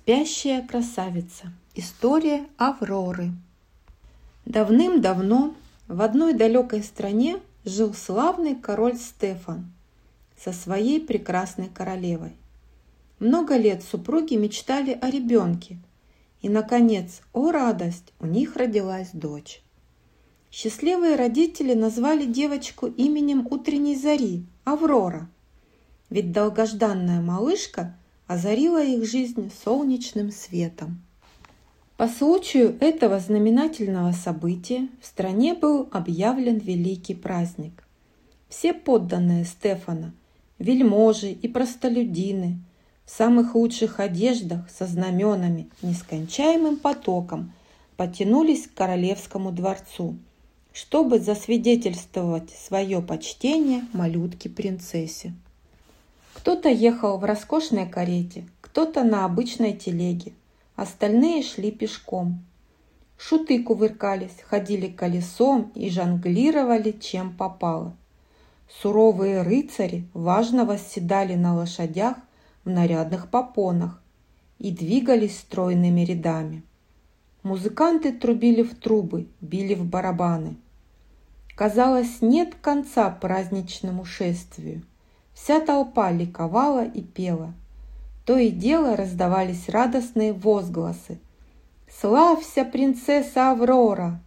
Спящая красавица. История Авроры. Давным-давно в одной далекой стране жил славный король Стефан со своей прекрасной королевой. Много лет супруги мечтали о ребенке, и, наконец, о радость, у них родилась дочь. Счастливые родители назвали девочку именем утренней зари – Аврора, ведь долгожданная малышка озарила их жизнь солнечным светом. По случаю этого знаменательного события в стране был объявлен великий праздник. Все подданные Стефана, вельможи и простолюдины, в самых лучших одеждах со знаменами нескончаемым потоком потянулись к королевскому дворцу, чтобы засвидетельствовать свое почтение малютке-принцессе. Кто-то ехал в роскошной карете, кто-то на обычной телеге, остальные шли пешком. Шуты кувыркались, ходили колесом и жонглировали, чем попало. Суровые рыцари важно восседали на лошадях в нарядных попонах и двигались стройными рядами. Музыканты трубили в трубы, били в барабаны. Казалось, нет конца праздничному шествию. Вся толпа ликовала и пела. То и дело раздавались радостные возгласы. «Славься, принцесса Аврора!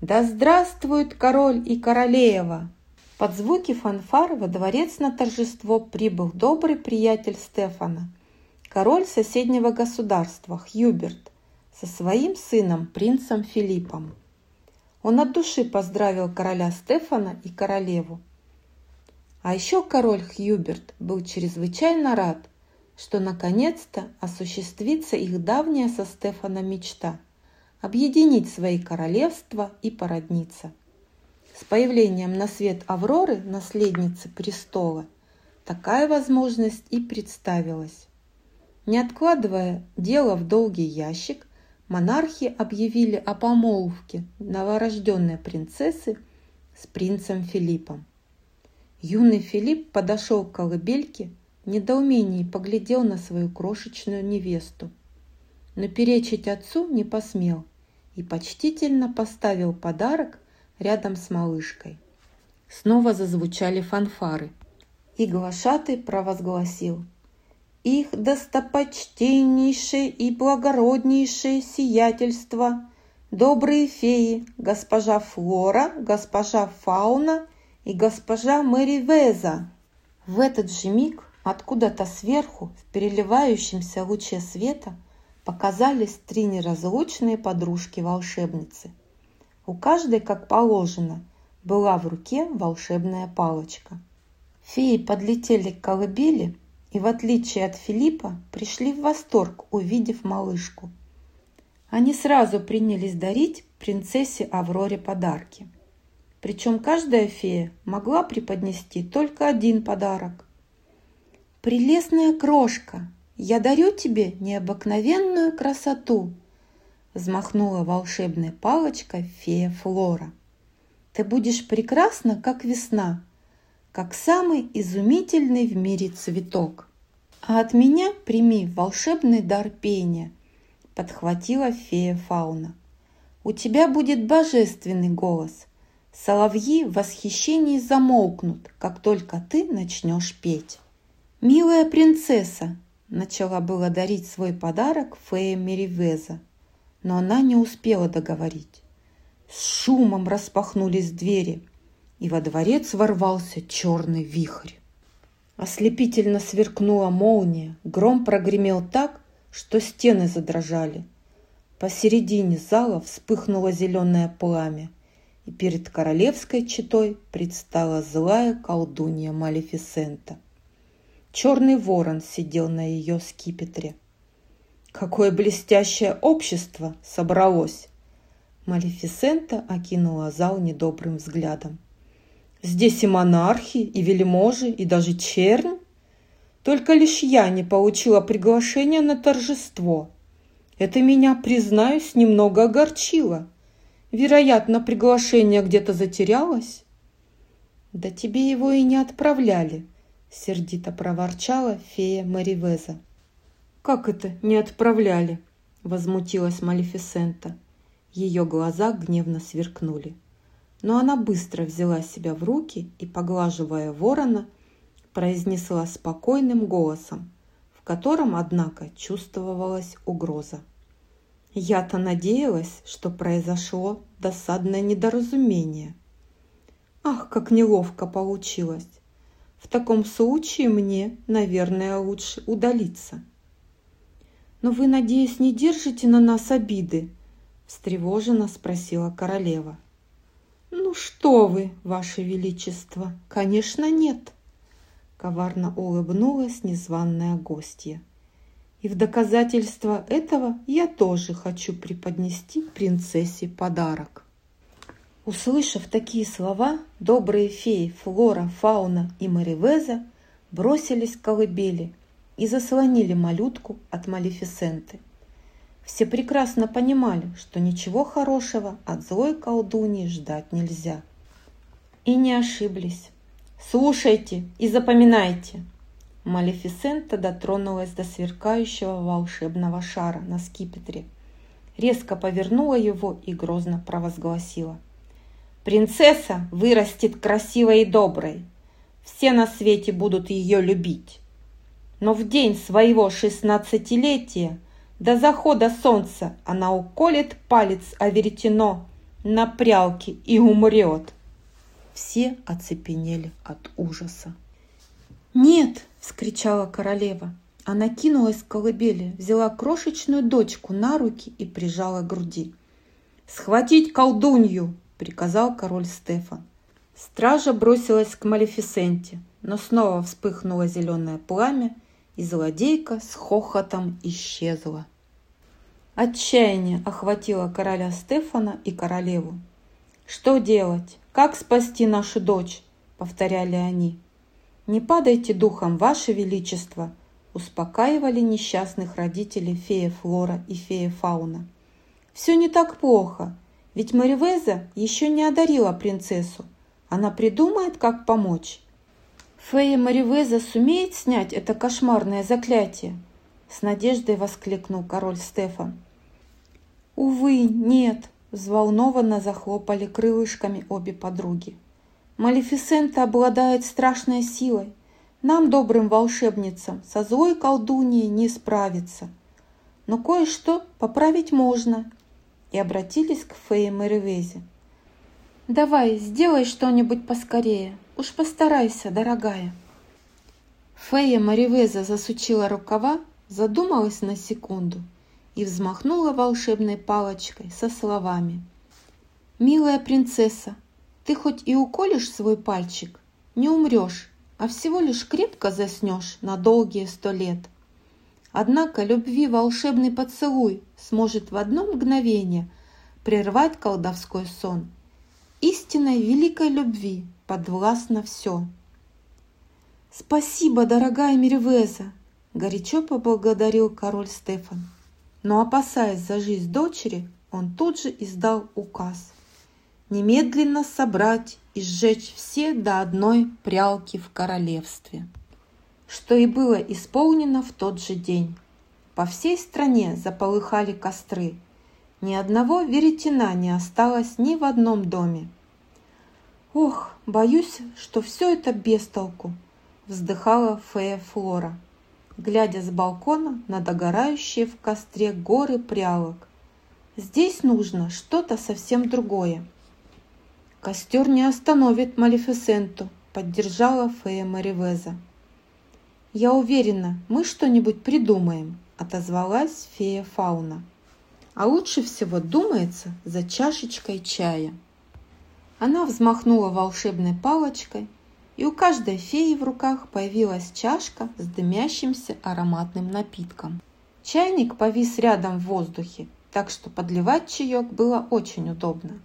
Да здравствует король и королева!» Под звуки фанфар во дворец на торжество прибыл добрый приятель Стефана, король соседнего государства Хьюберт, со своим сыном, принцем Филиппом. Он от души поздравил короля Стефана и королеву. А еще король Хьюберт был чрезвычайно рад, что наконец-то осуществится их давняя со Стефаном мечта – объединить свои королевства и породниться. С появлением на свет Авроры, наследницы престола, такая возможность и представилась. Не откладывая дело в долгий ящик, монархи объявили о помолвке новорожденной принцессы с принцем Филиппом. Юный Филипп подошел к колыбельке, в недоумении поглядел на свою крошечную невесту, но перечить отцу не посмел и почтительно поставил подарок рядом с малышкой. Снова зазвучали фанфары, и глашатай провозгласил: «Их достопочтеннейшее и благороднейшее сиятельство, добрые феи, госпожа Флора, госпожа Фауна и госпожа Мэривеза!» В этот же миг откуда-то сверху, в переливающемся луче света, показались три неразлучные подружки-волшебницы. У каждой, как положено, была в руке волшебная палочка. Феи подлетели к колыбели и, в отличие от Филиппа, пришли в восторг, увидев малышку. Они сразу принялись дарить принцессе Авроре подарки. Причем каждая фея могла преподнести только один подарок. «Прелестная крошка, я дарю тебе необыкновенную красоту!» — взмахнула волшебной палочкой фея Флора. «Ты будешь прекрасна, как весна, как самый изумительный в мире цветок. А от меня прими волшебный дар пения», — подхватила фея Фауна. «У тебя будет божественный голос. Соловьи в восхищении замолкнут, как только ты начнешь петь». «Милая принцесса», — начала было дарить свой подарок фея Меривеза, но она не успела договорить. С шумом распахнулись двери, и во дворец ворвался черный вихрь. Ослепительно сверкнула молния, гром прогремел так, что стены задрожали. Посередине зала вспыхнуло зеленое пламя, и перед королевской четой предстала злая колдунья Малефисента. Черный ворон сидел на ее скипетре. «Какое блестящее общество собралось!» Малефисента окинула зал недобрым взглядом. «Здесь и монархи, и вельможи, и даже чернь. Только лишь я не получила приглашения на торжество. Это меня, признаюсь, немного огорчило. Вероятно, приглашение где-то затерялось». «Да тебе его и не отправляли», — сердито проворчала фея Мэривеза. «Как это не отправляли?» – возмутилась Малефисента. Ее глаза гневно сверкнули. Но она быстро взяла себя в руки и, поглаживая ворона, произнесла спокойным голосом, в котором, однако, чувствовалась угроза. «Я-то надеялась, что произошло досадное недоразумение. Ах, как неловко получилось! В таком случае мне, наверное, лучше удалиться». «Но вы, надеюсь, не держите на нас обиды?» – встревоженно спросила королева. «Ну что вы, ваше величество, конечно нет!» – коварно улыбнулась незваная гостья. «И в доказательство этого я тоже хочу преподнести принцессе подарок». Услышав такие слова, добрые феи Флора, Фауна и Мэривеза бросились к колыбели и заслонили малютку от Малефисенты. Все прекрасно понимали, что ничего хорошего от злой колдуньи ждать нельзя. И не ошиблись. «Слушайте и запоминайте!» Малефисента дотронулась до сверкающего волшебного шара на скипетре, резко повернула его и грозно провозгласила: «Принцесса вырастет красивой и доброй. Все на свете будут ее любить. Но в день своего 16-летия до захода солнца она уколет палец о веретено на прялке и умрет». Все оцепенели от ужаса. «Нет!» – вскричала королева. Она кинулась к колыбели, взяла крошечную дочку на руки и прижала к груди. «Схватить колдунью!» – приказал король Стефан. Стража бросилась к Малефисенте, но снова вспыхнуло зеленое пламя, и злодейка с хохотом исчезла. Отчаяние охватило короля Стефана и королеву. «Что делать? Как спасти нашу дочь?» – повторяли они. «Не падайте духом, ваше величество!» – успокаивали несчастных родителей фея Флора и фея Фауна. «Все не так плохо, ведь Мэривеза еще не одарила принцессу. Она придумает, как помочь». «Фея Мэривеза сумеет снять это кошмарное заклятие?» – с надеждой воскликнул король Стефан. «Увы, нет!» – взволнованно захлопали крылышками обе подруги. «Малефисента обладает страшной силой. Нам, добрым волшебницам, со злой колдуньей не справиться. Но кое-что поправить можно». И обратились к фее Мэривезе. «Давай, сделай что-нибудь поскорее. Уж постарайся, дорогая». Фея Мэривеза засучила рукава, задумалась на секунду и взмахнула волшебной палочкой со словами: «Милая принцесса, ты хоть и уколешь свой пальчик, не умрешь, а всего лишь крепко заснешь на долгие 100 лет. Однако любви волшебный поцелуй сможет в одно мгновение прервать колдовской сон. Истинной великой любви подвластно все». «Спасибо, дорогая Мэривеза!» – горячо поблагодарил король Стефан. Но, опасаясь за жизнь дочери, он тут же издал указ: немедленно собрать и сжечь все до одной прялки в королевстве. Что и было исполнено в тот же день. По всей стране заполыхали костры. Ни одного веретена не осталось ни в одном доме. «Ох, боюсь, что все это бестолку», – вздыхала фея Флора, глядя с балкона на догорающие в костре горы прялок. «Здесь нужно что-то совсем другое». «Костер не остановит Малефисенту», – поддержала фея Мэривеза. «Я уверена, мы что-нибудь придумаем», – отозвалась фея Фауна. «А лучше всего думается за чашечкой чая». Она взмахнула волшебной палочкой, и у каждой феи в руках появилась чашка с дымящимся ароматным напитком. Чайник повис рядом в воздухе, так что подливать чаек было очень удобно.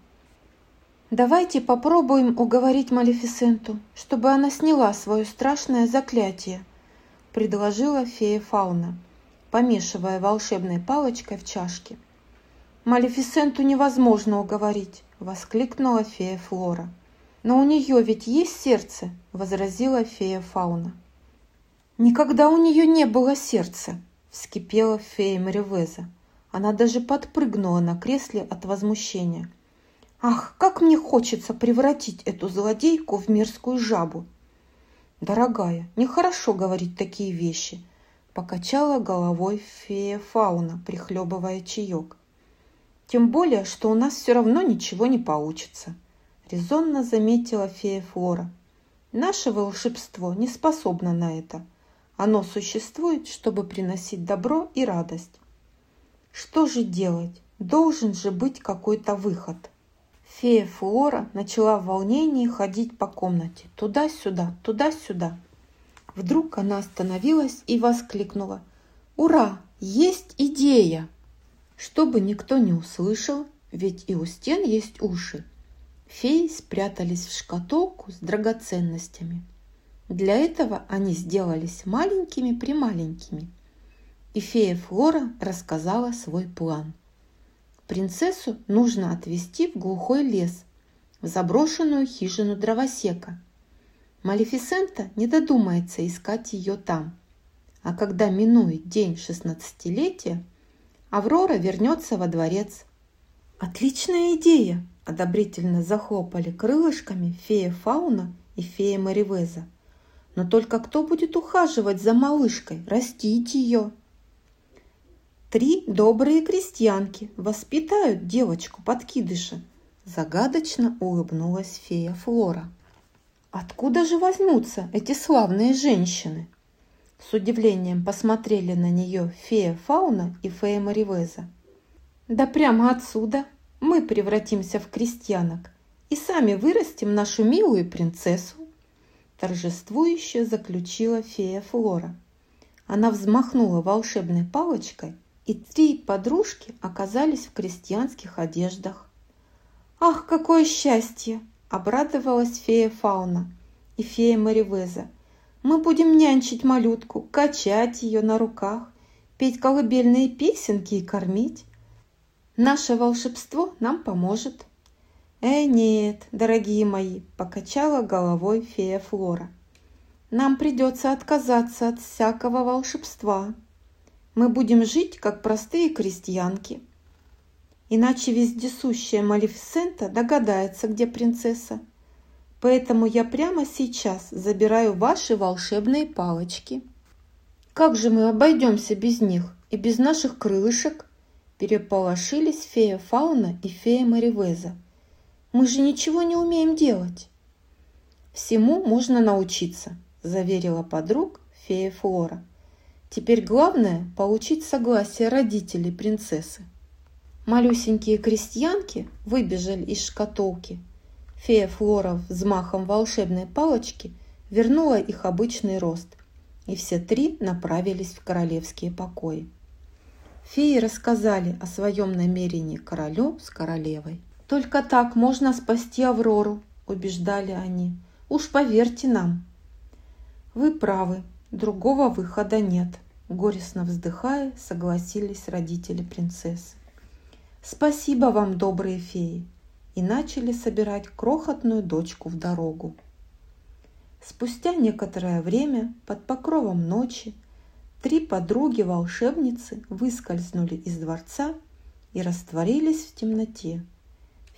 «Давайте попробуем уговорить Малефисенту, чтобы она сняла свое страшное заклятие», – предложила фея Фауна, помешивая волшебной палочкой в чашке. «Малефисенту невозможно уговорить», – воскликнула фея Флора. «Но у нее ведь есть сердце», – возразила фея Фауна. «Никогда у нее не было сердца», – вскипела фея Мэривеза. Она даже подпрыгнула на кресле от возмущения. «Ах, как мне хочется превратить эту злодейку в мерзкую жабу!» «Дорогая, нехорошо говорить такие вещи», – покачала головой фея Фауна, прихлебывая чаек. «Тем более, что у нас все равно ничего не получится», – резонно заметила фея Флора. «Наше волшебство не способно на это. Оно существует, чтобы приносить добро и радость». Что же делать? Должен же быть какой-то выход. Фея Флора начала в волнении ходить по комнате. Туда-сюда, туда-сюда. Вдруг она остановилась и воскликнула. «Ура! Есть идея!» Чтобы никто не услышал, ведь и у стен есть уши, феи спрятались в шкатулку с драгоценностями. Для этого они сделались маленькими-прималенькими. И фея Флора рассказала свой план. Принцессу нужно отвезти в глухой лес, в заброшенную хижину дровосека. Малефисента не додумается искать ее там. А когда минует день 16-летия, Аврора вернется во дворец. «Отличная идея!» – одобрительно захлопали крылышками фея Фауна и фея Мэривеза. «Но только кто будет ухаживать за малышкой, растить ее?» «Три добрые крестьянки воспитают девочку-подкидыша», – загадочно улыбнулась фея Флора. «Откуда же возьмутся эти славные женщины?» С удивлением посмотрели на нее фея Фауна и фея Мэривеза. «Да прямо отсюда мы превратимся в крестьянок и сами вырастим нашу милую принцессу», – торжествующе заключила фея Флора. Она взмахнула волшебной палочкой, и три подружки оказались в крестьянских одеждах. «Ах, какое счастье!» – обрадовалась фея Фауна и фея Мэривеза. «Мы будем нянчить малютку, качать ее на руках, петь колыбельные песенки и кормить. Наше волшебство нам поможет». Нет, дорогие мои!» – покачала головой фея Флора. «Нам придется отказаться от всякого волшебства. Мы будем жить, как простые крестьянки. Иначе вездесущая Малефисента догадается, где принцесса. Поэтому я прямо сейчас забираю ваши волшебные палочки». «Как же мы обойдемся без них и без наших крылышек?» переполошились фея Фауна и фея Мэривеза. «Мы же ничего не умеем делать». «Всему можно научиться», – заверила подруг фея Флора. «Теперь главное – получить согласие родителей принцессы». Малюсенькие крестьянки выбежали из шкатулки. Фея Флора взмахом волшебной палочки вернула их обычный рост, и все три направились в королевские покои. Феи рассказали о своем намерении королю с королевой. «Только так можно спасти Аврору», – убеждали они. «Уж поверьте нам». «Вы правы, другого выхода нет», – горестно вздыхая, согласились родители принцессы. «Спасибо вам, добрые феи», и начали собирать крохотную дочку в дорогу. Спустя некоторое время, под покровом ночи, три подруги-волшебницы выскользнули из дворца и растворились в темноте.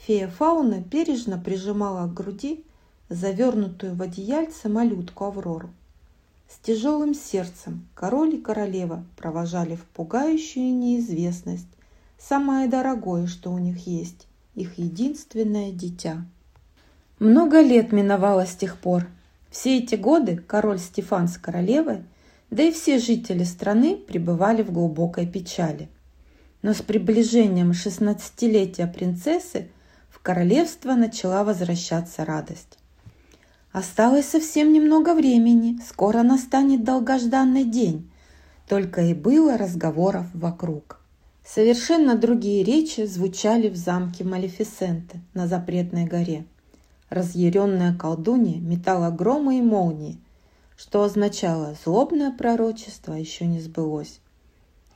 Фея Фауна бережно прижимала к груди завернутую в одеяльце малютку Аврору. С тяжелым сердцем король и королева провожали в пугающую неизвестность самое дорогое, что у них есть, их единственное дитя. Много лет миновало с тех пор. Все эти годы король Стефан с королевой, да и все жители страны пребывали в глубокой печали. Но с приближением 16-летия принцессы в королевство начала возвращаться радость. Осталось совсем немного времени, скоро настанет долгожданный день. Только и было разговоров вокруг. Совершенно другие речи звучали в замке Малефисенты на Запретной горе. Разъяренная колдунья метала громы и молнии, что означало злобное пророчество еще не сбылось,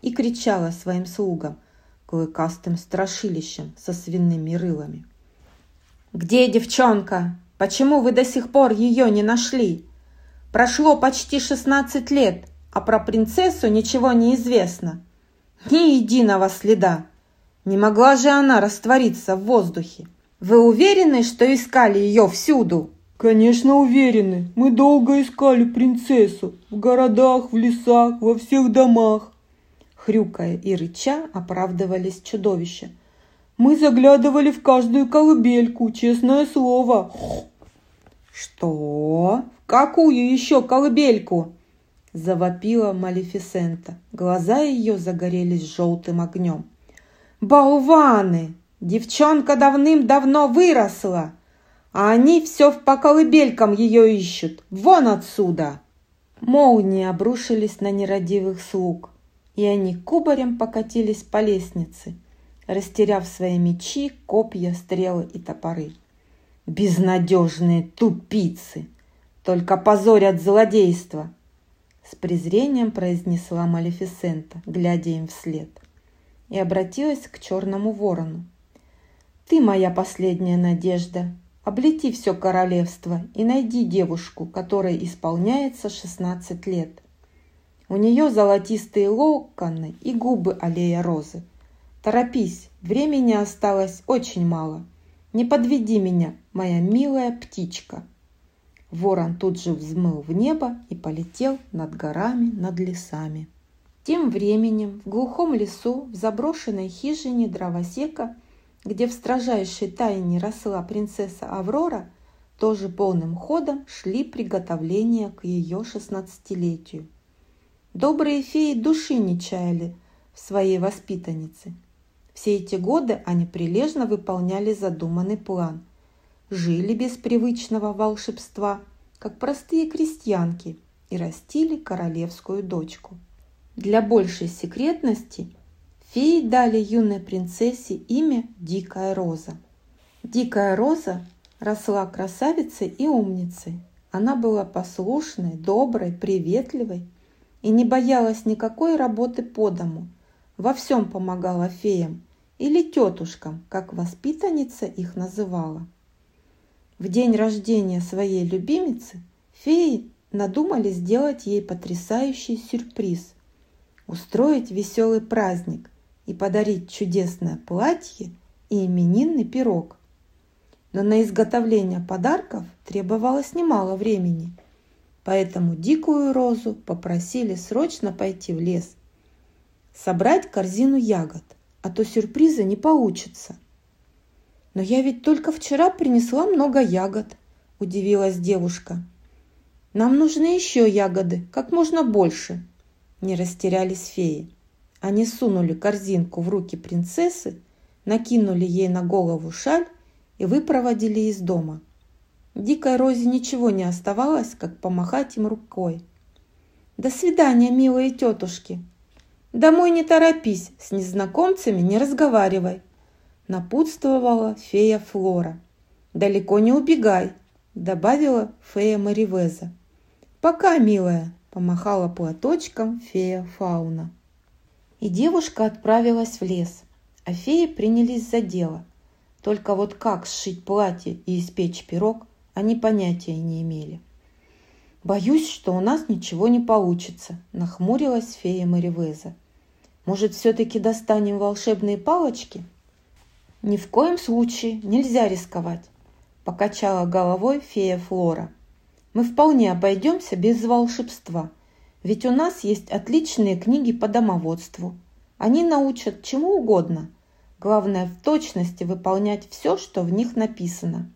и кричала своим слугам, клыкастым страшилищем со свиными рылами. «Где девчонка? Почему вы до сих пор ее не нашли? Прошло почти 16 лет, а про принцессу ничего не известно. Ни единого следа. Не могла же она раствориться в воздухе. Вы уверены, что искали ее всюду? Конечно, уверены. Мы долго искали принцессу. В городах, в лесах, во всех домах. Хрюкая и рыча оправдывались чудовища. Мы заглядывали в каждую колыбельку, честное слово. Что? В какую еще колыбельку? Завопила Малефисента. Глаза ее загорелись желтым огнем. Болваны! Девчонка давным-давно выросла, а они все по колыбелькам ее ищут. Вон отсюда! Молнии обрушились на нерадивых слуг, и они кубарем покатились по лестнице, растеряв свои мечи, копья, стрелы и топоры. Безнадежные тупицы! Только позорят злодейство! С презрением произнесла Малефисента, глядя им вслед, и обратилась к черному ворону. «Ты моя последняя надежда. Облети все королевство и найди девушку, которой исполняется 16 лет. У нее золотистые локоны и губы аллея розы. Торопись, времени осталось очень мало. Не подведи меня, моя милая птичка». Ворон тут же взмыл в небо и полетел над горами, над лесами. Тем временем в глухом лесу, в заброшенной хижине дровосека, где в строжайшей тайне росла принцесса Аврора, тоже полным ходом шли приготовления к ее 16-летию. Добрые феи души не чаяли в своей воспитаннице. Все эти годы они прилежно выполняли задуманный план. Жили без привычного волшебства, как простые крестьянки, и растили королевскую дочку. Для большей секретности феи дали юной принцессе имя Дикая Роза. Дикая Роза росла красавицей и умницей. Она была послушной, доброй, приветливой и не боялась никакой работы по дому. Во всем помогала феям или тетушкам, как воспитанница их называла. В день рождения своей любимицы феи надумали сделать ей потрясающий сюрприз, устроить веселый праздник и подарить чудесное платье и именинный пирог. Но на изготовление подарков требовалось немало времени, поэтому Дикую Розу попросили срочно пойти в лес, собрать корзину ягод, а то сюрприза не получится. «Но я ведь только вчера принесла много ягод», – удивилась девушка. «Нам нужны еще ягоды, как можно больше», – не растерялись феи. Они сунули корзинку в руки принцессы, накинули ей на голову шаль и выпроводили из дома. Дикой Розе ничего не оставалось, как помахать им рукой. «До свидания, милые тетушки! Домой не торопись, с незнакомцами не разговаривай!» напутствовала фея Флора. «Далеко не убегай», добавила фея Мэривеза. «Пока, милая», помахала платочком фея Фауна. И девушка отправилась в лес, а феи принялись за дело. Только вот как сшить платье и испечь пирог, они понятия не имели. «Боюсь, что у нас ничего не получится», нахмурилась фея Мэривеза. «Может, все-таки достанем волшебные палочки?» «Ни в коем случае, нельзя рисковать», – покачала головой фея Флора. «Мы вполне обойдемся без волшебства, ведь у нас есть отличные книги по домоводству. Они научат чему угодно, главное в точности выполнять все, что в них написано».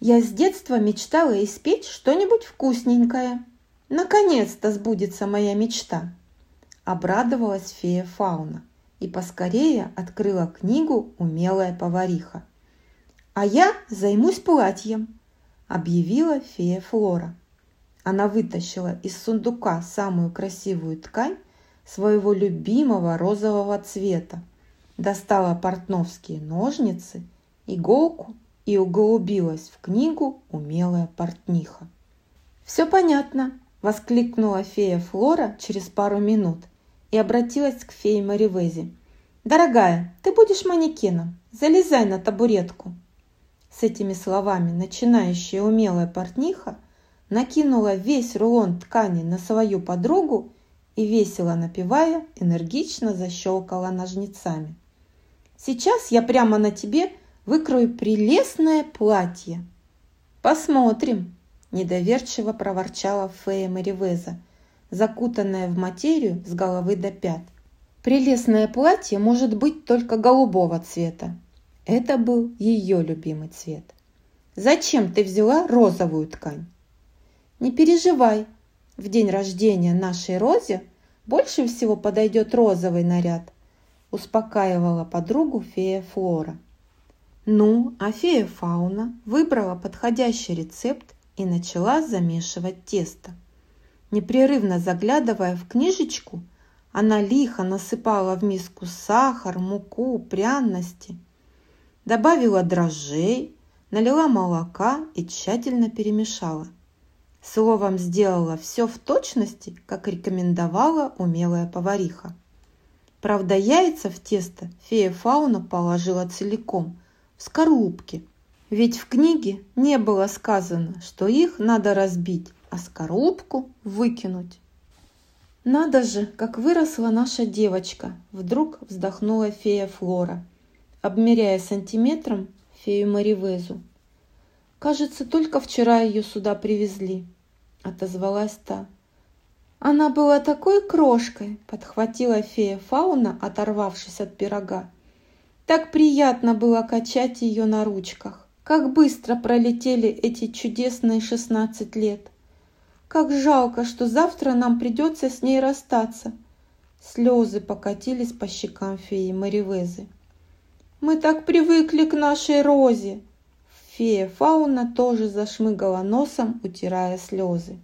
«Я с детства мечтала испечь что-нибудь вкусненькое. Наконец-то сбудется моя мечта», – обрадовалась фея Фауна и поскорее открыла книгу «Умелая повариха». «А я займусь платьем», – объявила фея Флора. Она вытащила из сундука самую красивую ткань своего любимого розового цвета, достала портновские ножницы, иголку и углубилась в книгу «Умелая портниха». «Все понятно», – воскликнула фея Флора через пару минут и обратилась к фее Мэривезе. «Дорогая, ты будешь манекеном, залезай на табуретку». С этими словами начинающая умелая портниха накинула весь рулон ткани на свою подругу и, весело напевая, энергично защелкала ножницами. «Сейчас я прямо на тебе выкрою прелестное платье!» «Посмотрим!» – недоверчиво проворчала фея Мэривеза, закутанная в материю с головы до пят. «Прелестное платье может быть только голубого цвета». Это был ее любимый цвет. «Зачем ты взяла розовую ткань?» «Не переживай, в день рождения нашей Розе больше всего подойдет розовый наряд», успокаивала подругу фея Флора. Ну, а фея Фауна выбрала подходящий рецепт и начала замешивать тесто. Непрерывно заглядывая в книжечку, она лихо насыпала в миску сахар, муку, пряности, добавила дрожжей, налила молока и тщательно перемешала. Словом, сделала все в точности, как рекомендовала умелая повариха. Правда, яйца в тесто фея Фауна положила целиком, в скорлупке, ведь в книге не было сказано, что их надо разбить, а скорлупку выкинуть. «Надо же, как выросла наша девочка!» – вдруг вздохнула фея Флора, обмеряя сантиметром фею Мэривезу. «Кажется, только вчера ее сюда привезли», – отозвалась та. «Она была такой крошкой!» – подхватила фея Фауна, оторвавшись от пирога. «Так приятно было качать ее на ручках! Как быстро пролетели эти чудесные 16 лет! Как жалко, что завтра нам придется с ней расстаться!» Слезы покатились по щекам феи Мэривезы. «Мы так привыкли к нашей Розе!» Фея Фауна тоже зашмыгала носом, утирая слезы.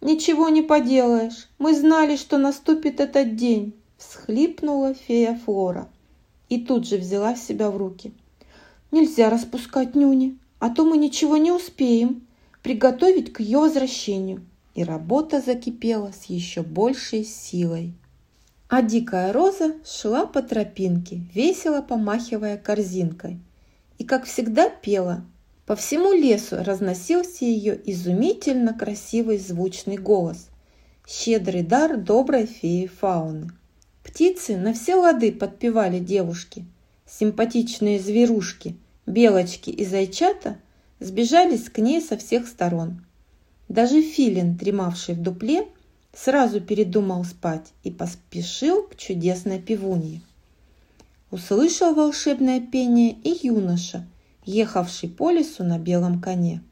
«Ничего не поделаешь, мы знали, что наступит этот день!» всхлипнула фея Флора и тут же взяла себя в руки. «Нельзя распускать нюни, а то мы ничего не успеем приготовить к ее возвращению». И работа закипела с еще большей силой. А дикая Роза шла по тропинке, весело помахивая корзинкой, и, как всегда, пела. По всему лесу разносился ее изумительно красивый звучный голос, щедрый дар доброй феи Фауны. Птицы на все лады подпевали девушки. Симпатичные зверушки, белочки и зайчата сбежались к ней со всех сторон. Даже филин, дремавший в дупле, сразу передумал спать и поспешил к чудесной певунье. Услышал волшебное пение и юноша, ехавший по лесу на белом коне.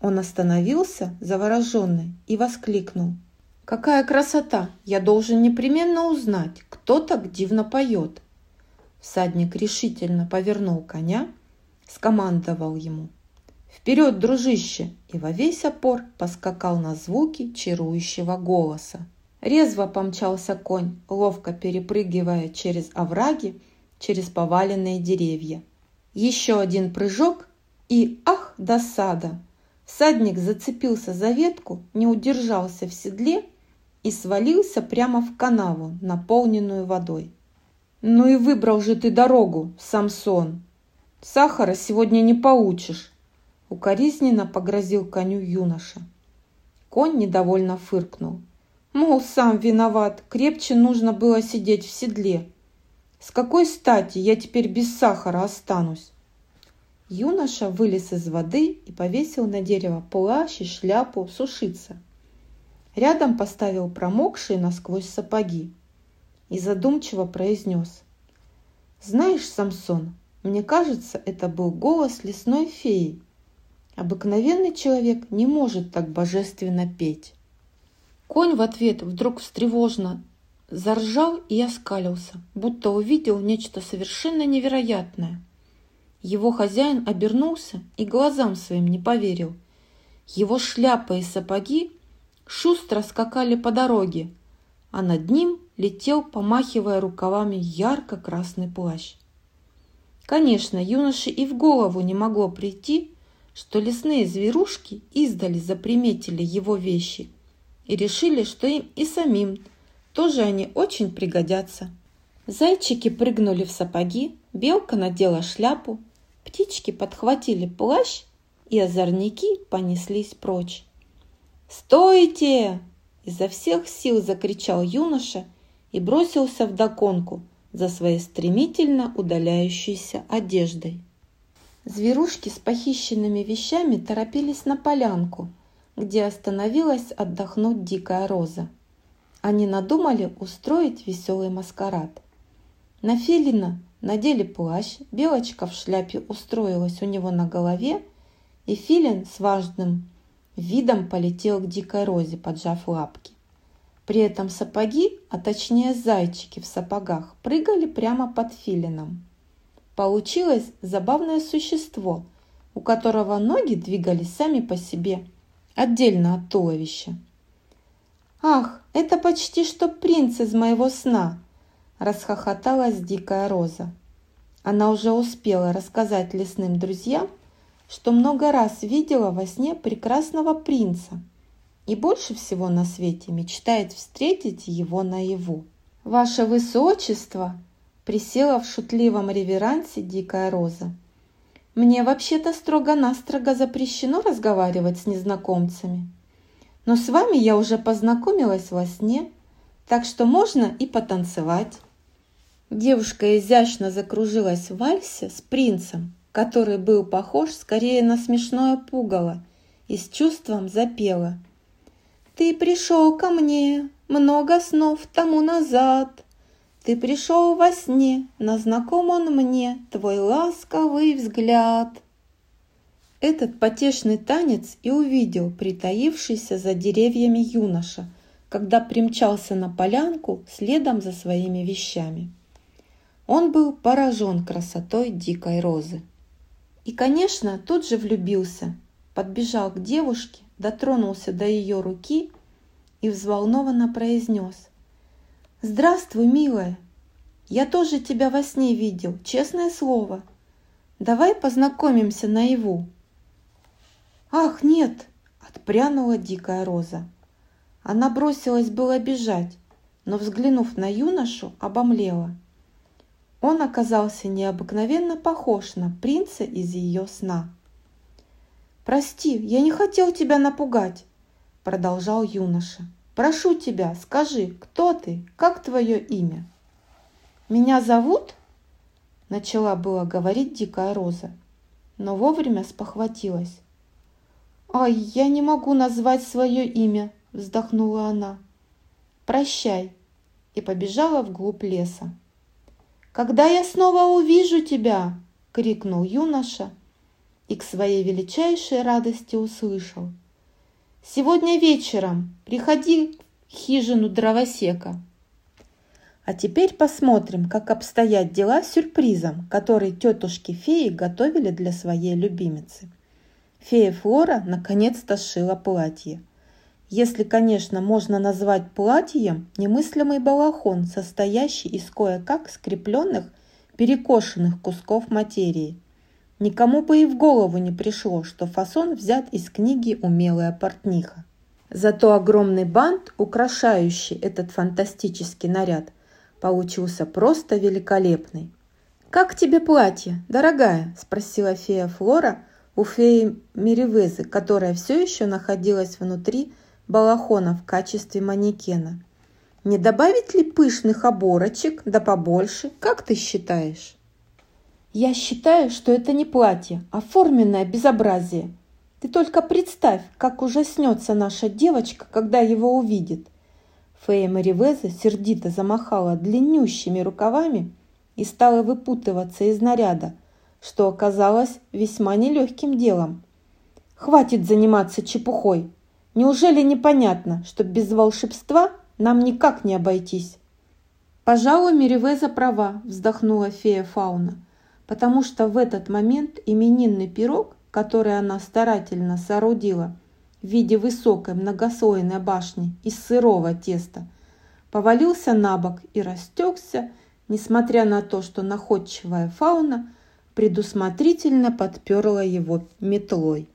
Он остановился, завороженный, и воскликнул: «Какая красота! Я должен непременно узнать, кто так дивно поет!» Всадник решительно повернул коня, скомандовал ему: «Вперед, дружище!» и во весь опор поскакал на звуки чарующего голоса. Резво помчался конь, ловко перепрыгивая через овраги, через поваленные деревья. Еще один прыжок и, ах, досада! Всадник зацепился за ветку, не удержался в седле и свалился прямо в канаву, наполненную водой. «Ну и выбрал же ты дорогу, Самсон! Сахара сегодня не получишь!» укоризненно погрозил коню юноша. Конь недовольно фыркнул. «Мол, сам виноват, крепче нужно было сидеть в седле. С какой стати я теперь без сахара останусь?» Юноша вылез из воды и повесил на дерево плащ и шляпу сушиться. Рядом поставил промокшие насквозь сапоги и задумчиво произнес: «Знаешь, Самсон, мне кажется, это был голос лесной феи. Обыкновенный человек не может так божественно петь». Конь в ответ вдруг встревожно заржал и оскалился, будто увидел нечто совершенно невероятное. Его хозяин обернулся и глазам своим не поверил. Его шляпа и сапоги шустро скакали по дороге, а над ним летел, помахивая рукавами, ярко-красный плащ. Конечно, юноше и в голову не могло прийти, что лесные зверушки издали заприметили его вещи и решили, что им и самим тоже они очень пригодятся. Зайчики прыгнули в сапоги, белка надела шляпу, птички подхватили плащ, и озорники понеслись прочь. «Стойте!» – изо всех сил закричал юноша и бросился вдогонку за своей стремительно удаляющейся одеждой. Зверушки с похищенными вещами торопились на полянку, где остановилась отдохнуть Дикая Роза. Они надумали устроить веселый маскарад. На Филина надели плащ, Белочка в шляпе устроилась у него на голове, и Филин с важным видом полетел к Дикой Розе, поджав лапки. При этом сапоги, а точнее зайчики в сапогах, прыгали прямо под Филином. Получилось забавное существо, у которого ноги двигались сами по себе, отдельно от туловища. «Ах, это почти что принц из моего сна!» – расхохоталась Дикая Роза. Она уже успела рассказать лесным друзьям, что много раз видела во сне прекрасного принца и больше всего на свете мечтает встретить его наяву. «Ваше высочество!» – присела в шутливом реверансе Дикая Роза. «Мне вообще-то строго-настрого запрещено разговаривать с незнакомцами, но с вами я уже познакомилась во сне, так что можно и потанцевать». Девушка изящно закружилась в вальсе с принцем, который был похож скорее на смешное пугало, и с чувством запела: «Ты пришел ко мне много снов тому назад, ты пришел во сне, но знаком он мне, твой ласковый взгляд». Этот потешный танец и увидел притаившийся за деревьями юноша, когда примчался на полянку следом за своими вещами. Он был поражен красотой Дикой Розы. И, конечно, тут же влюбился, подбежал к девушке, дотронулся до ее руки и взволнованно произнес: «Здравствуй, милая! Я тоже тебя во сне видел, честное слово. Давай познакомимся наяву». «Ах, нет!» – отпрянула Дикая Роза. Она бросилась было бежать, но, взглянув на юношу, обомлела. Он оказался необыкновенно похож на принца из ее сна. «Прости, я не хотел тебя напугать», – продолжал юноша. «Прошу тебя, скажи, кто ты, как твое имя?» «Меня зовут?» – начала было говорить Дикая Роза, но вовремя спохватилась. «Ай, я не могу назвать свое имя», – вздохнула она. «Прощай», – и побежала вглубь леса. «Когда я снова увижу тебя!» – крикнул юноша и к своей величайшей радости услышал: «Сегодня вечером приходи в хижину дровосека». А теперь посмотрим, как обстоят дела с сюрпризом, который тетушки-феи готовили для своей любимицы. Фея Флора наконец-то сшила платье. Если, конечно, можно назвать платьем немыслимый балахон, состоящий из кое-как скрепленных, перекошенных кусков материи. Никому бы и в голову не пришло, что фасон взят из книги «Умелая портниха». Зато огромный бант, украшающий этот фантастический наряд, получился просто великолепный. «Как тебе платье, дорогая?» – спросила фея Флора у феи Меривезы, которая все еще находилась внутри балахона в качестве манекена. «Не добавить ли пышных оборочек, да побольше, как ты считаешь?» «Я считаю, что это не платье, а форменное безобразие. Ты только представь, как ужаснется наша девочка, когда его увидит!» Фея Меривеза сердито замахала длиннющими рукавами и стала выпутываться из наряда, что оказалось весьма нелегким делом. «Хватит заниматься чепухой! Неужели непонятно, что без волшебства нам никак не обойтись?» «Пожалуй, Меривеза права», – вздохнула фея Фауна, потому что в этот момент именинный пирог, который она старательно соорудила в виде высокой многослойной башни из сырого теста, повалился на бок и растекся, несмотря на то, что находчивая Фауна предусмотрительно подперла его метлой.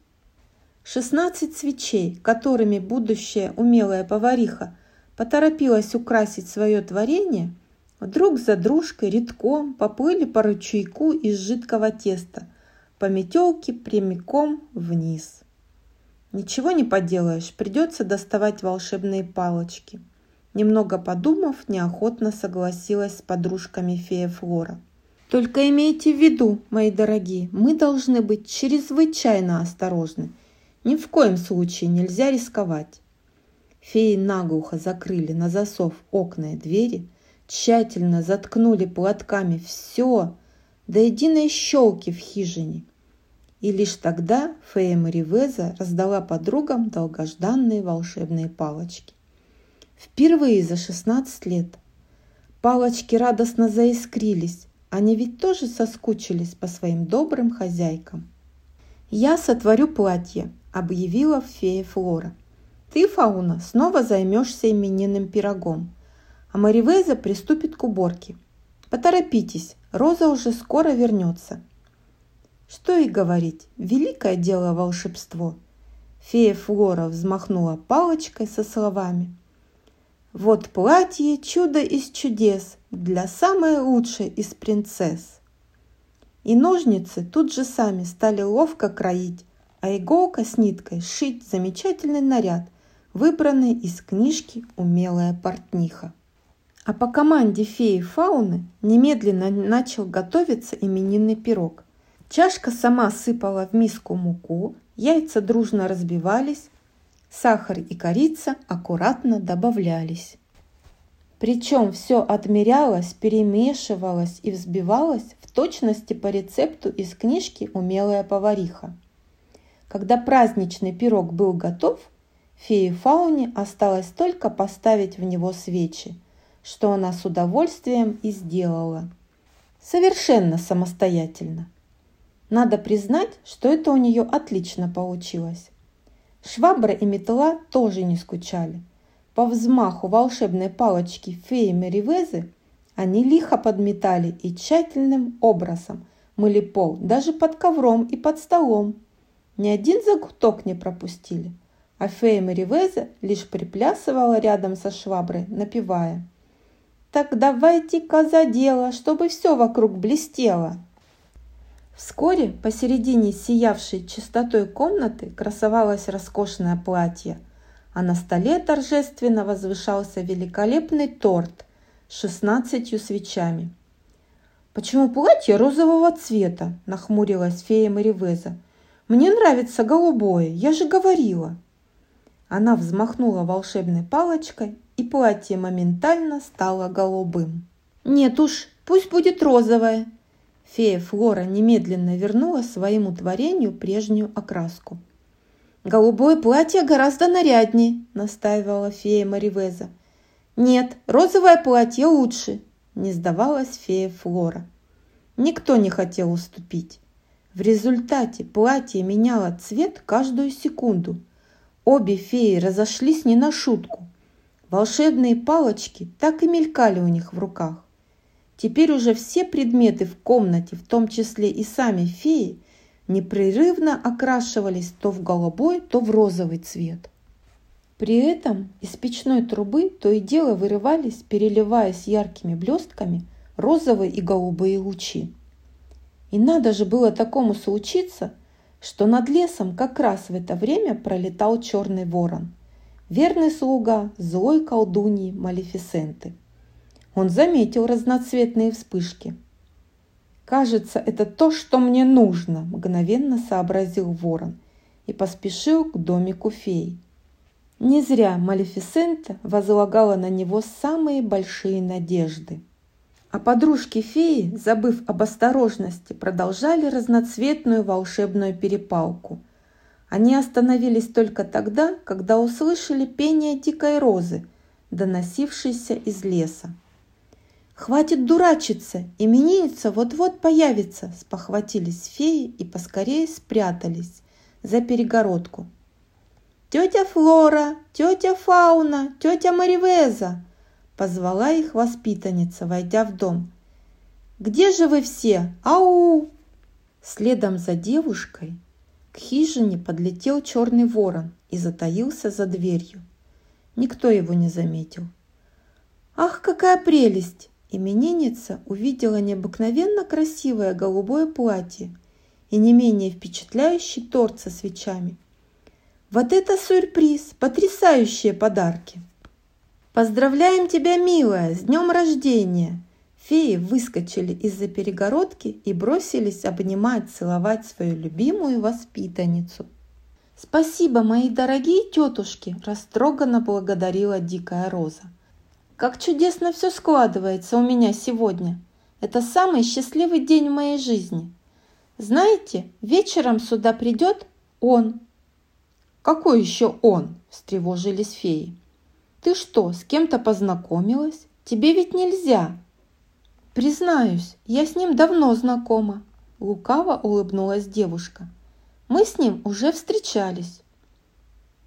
16 свечей, которыми будущая умелая повариха поторопилась украсить свое творение, вдруг за дружкой рядком поплыли по ручейку из жидкого теста, по метелке прямиком вниз. Ничего не поделаешь, придется доставать волшебные палочки. Немного подумав, неохотно согласилась с подружками фея Флора. Только имейте в виду, мои дорогие, мы должны быть чрезвычайно осторожны. Ни в коем случае нельзя рисковать. Феи наглухо закрыли на засов окна и двери, тщательно заткнули платками все, до единой щелки в хижине. И лишь тогда фея Мэривеза раздала подругам долгожданные волшебные палочки. Впервые за 16 лет. Палочки радостно заискрились, они ведь тоже соскучились по своим добрым хозяйкам. «Я сотворю платье», – объявила фея Флора. «Ты, Фауна, снова займешься именинным пирогом, а Мэривеза приступит к уборке. Поторопитесь, Роза уже скоро вернется». Что и говорить, великое дело волшебство. Фея Флора взмахнула палочкой со словами: «Вот платье, чудо из чудес, для самой лучшей из принцесс». И ножницы тут же сами стали ловко кроить, а иголка с ниткой шить замечательный наряд, выбранный из книжки «Умелая портниха». А по команде феи Фауны немедленно начал готовиться именинный пирог. Чашка сама сыпала в миску муку, яйца дружно разбивались, сахар и корица аккуратно добавлялись. Причем все отмерялось, перемешивалось и взбивалось в точности по рецепту из книжки «Умелая повариха». Когда праздничный пирог был готов, фее Фауне осталось только поставить в него свечи, что она с удовольствием и сделала. Совершенно самостоятельно. Надо признать, что это у нее отлично получилось. Швабра и метла тоже не скучали. По взмаху волшебной палочки феи Мэривезы они лихо подметали и тщательным образом мыли пол даже под ковром и под столом. Ни один закуток не пропустили, а фея Мэривеза лишь приплясывала рядом со шваброй, напевая: «Так давайте-ка за дело, чтобы все вокруг блестело». Вскоре посередине сиявшей чистотой комнаты красовалось роскошное платье, а на столе торжественно возвышался великолепный торт с 16 свечами. «Почему платье розового цвета?» – нахмурилась фея Мэривеза. «Мне нравится голубое, я же говорила». Она взмахнула волшебной палочкой, и платье моментально стало голубым. «Нет уж, пусть будет розовое». Фея Флора немедленно вернула своему творению прежнюю окраску. «Голубое платье гораздо наряднее», – настаивала фея Мэривеза. «Нет, розовое платье лучше», – не сдавалась фея Флора. Никто не хотел уступить. В результате платье меняло цвет каждую секунду. Обе феи разошлись не на шутку. Волшебные палочки так и мелькали у них в руках. Теперь уже все предметы в комнате, в том числе и сами феи, непрерывно окрашивались то в голубой, то в розовый цвет. При этом из печной трубы то и дело вырывались, переливаясь яркими блестками, розовые и голубые лучи. И надо же было такому случиться, что над лесом как раз в это время пролетал черный ворон, верный слуга злой колдуньи Малефисенты. Он заметил разноцветные вспышки. «Кажется, это то, что мне нужно», – мгновенно сообразил ворон и поспешил к домику фей. Не зря Малефисента возлагала на него самые большие надежды. А подружки-феи, забыв об осторожности, продолжали разноцветную волшебную перепалку. Они остановились только тогда, когда услышали пение дикой розы, доносившейся из леса. «Хватит дурачиться, именинница вот-вот появится», – спохватились феи и поскорее спрятались за перегородку. «Тетя Флора, тетя Фауна, тетя Мэривеза!» – позвала их воспитанница, войдя в дом. «Где же вы все? Ау!» Следом за девушкой к хижине подлетел черный ворон и затаился за дверью. Никто его не заметил. «Ах, какая прелесть!» Именинница увидела необыкновенно красивое голубое платье и не менее впечатляющий торт со свечами. Вот это сюрприз, потрясающие подарки. Поздравляем тебя, милая, с днем рождения. Феи выскочили из-за перегородки и бросились обнимать, целовать свою любимую воспитанницу. «Спасибо, мои дорогие тетушки!» – растроганно благодарила Дикая Роза. «Как чудесно все складывается у меня сегодня! Это самый счастливый день в моей жизни! Знаете, вечером сюда придет он!» «Какой еще он?» – встревожились феи. «Ты что, с кем-то познакомилась? Тебе ведь нельзя!» «Признаюсь, я с ним давно знакома!» – лукаво улыбнулась девушка. Мы с ним уже встречались.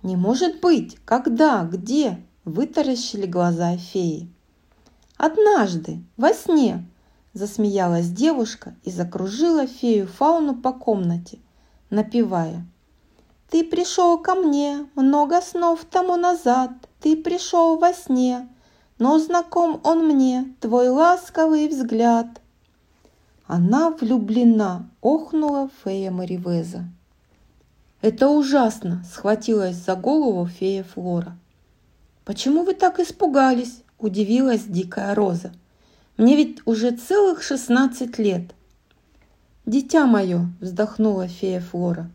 Не может быть, когда, где? Вытаращили глаза феи. Однажды, во сне, засмеялась девушка и закружила фею Фауну по комнате, напевая. Ты пришел ко мне много снов тому назад, ты пришел во сне, но знаком он мне, твой ласковый взгляд. Она влюблена, охнула фея Мэривеза. «Это ужасно!» – схватилась за голову фея Флора. «Почему вы так испугались?» – удивилась Дикая Роза. «Мне ведь уже целых 16 лет!» «Дитя мое!» – вздохнула фея Флора.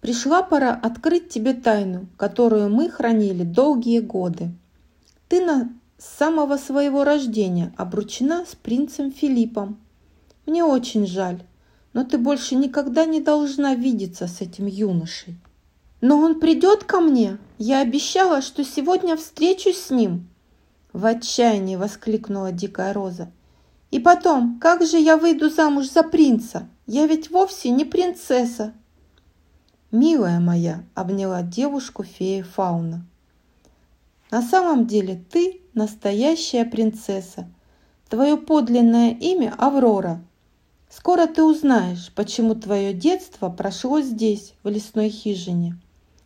«Пришла пора открыть тебе тайну, которую мы хранили долгие годы. Ты с самого своего рождения обручена с принцем Филиппом. Мне очень жаль, но ты больше никогда не должна видеться с этим юношей». «Но он придет ко мне? Я обещала, что сегодня встречусь с ним!» В отчаянии воскликнула Дикая Роза. «И потом, как же я выйду замуж за принца? Я ведь вовсе не принцесса!» «Милая моя!» – обняла девушку фея Фауна. «На самом деле ты настоящая принцесса. Твое подлинное имя – Аврора. Скоро ты узнаешь, почему твое детство прошло здесь, в лесной хижине,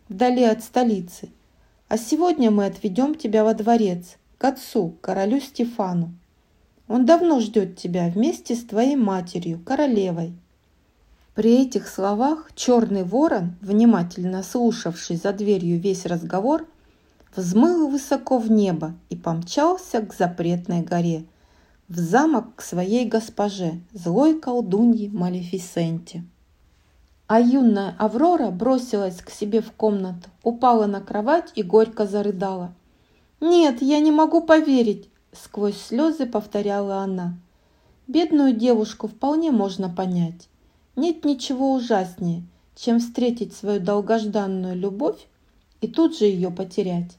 вдали от столицы. А сегодня мы отведем тебя во дворец, к отцу, королю Стефану. Он давно ждет тебя вместе с твоей матерью, королевой». При этих словах черный ворон, внимательно слушавший за дверью весь разговор, взмыл высоко в небо и помчался к запретной горе, в замок к своей госпоже, злой колдунье Малефисенте. А юная Аврора бросилась к себе в комнату, упала на кровать и горько зарыдала. «Нет, я не могу поверить!» – сквозь слезы повторяла она. Бедную девушку вполне можно понять. Нет ничего ужаснее, чем встретить свою долгожданную любовь и тут же ее потерять.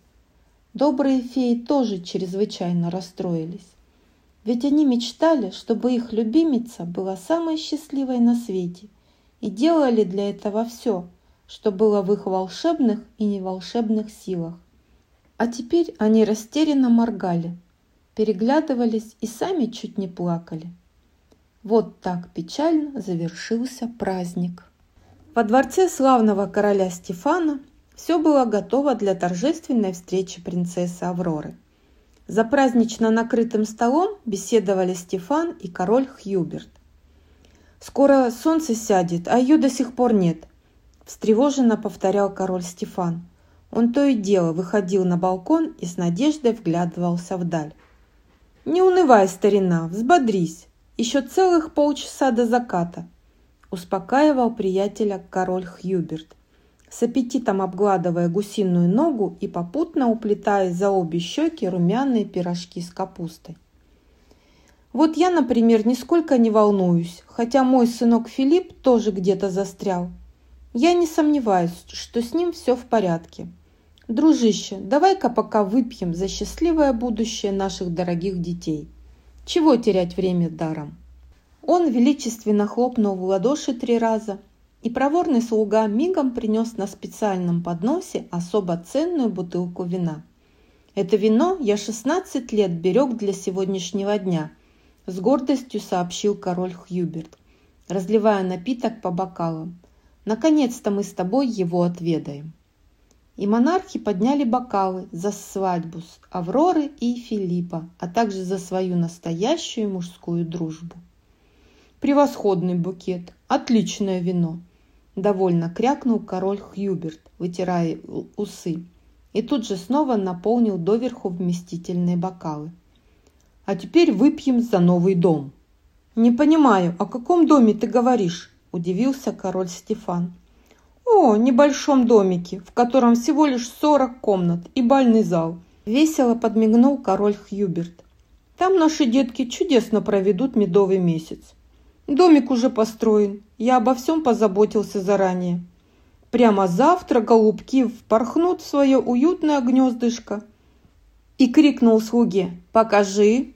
Добрые феи тоже чрезвычайно расстроились. Ведь они мечтали, чтобы их любимица была самой счастливой на свете, и делали для этого все, что было в их волшебных и неволшебных силах. А теперь они растерянно моргали, переглядывались и сами чуть не плакали. Вот так печально завершился праздник. Во дворце славного короля Стефана все было готово для торжественной встречи принцессы Авроры. За празднично накрытым столом беседовали Стефан и король Хьюберт. «Скоро солнце сядет, а ее до сих пор нет», – встревоженно повторял король Стефан. Он то и дело выходил на балкон и с надеждой вглядывался вдаль. «Не унывай, старина, взбодрись, еще целых полчаса до заката», – успокаивал приятеля король Хьюберт, с аппетитом обгладывая гусиную ногу и попутно уплетая за обе щеки румяные пирожки с капустой. «Вот я, например, нисколько не волнуюсь, хотя мой сынок Филипп тоже где-то застрял. Я не сомневаюсь, что с ним все в порядке. Дружище, давай-ка пока выпьем за счастливое будущее наших дорогих детей. Чего терять время даром?» Он величественно хлопнул в ладоши 3 раза, и проворный слуга мигом принес на специальном подносе особо ценную бутылку вина. «Это вино я 16 лет берег для сегодняшнего дня», – с гордостью сообщил король Хьюберт, разливая напиток по бокалам. «Наконец-то мы с тобой его отведаем». И монархи подняли бокалы за свадьбу с Авроры и Филиппа, а также за свою настоящую мужскую дружбу. «Превосходный букет, отличное вино. – довольно крякнул король Хьюберт, вытирая усы, и тут же снова наполнил доверху вместительные бокалы. «А теперь выпьем за новый дом». «Не понимаю, о каком доме ты говоришь?» – удивился король Стефан. «О, небольшом домике, в котором всего лишь 40 комнат и бальный зал», – весело подмигнул король Хьюберт. «Там наши детки чудесно проведут медовый месяц. Домик уже построен, я обо всем позаботился заранее. Прямо завтра голубки впорхнут в свое уютное гнездышко». И крикнул слуге: «Покажи!».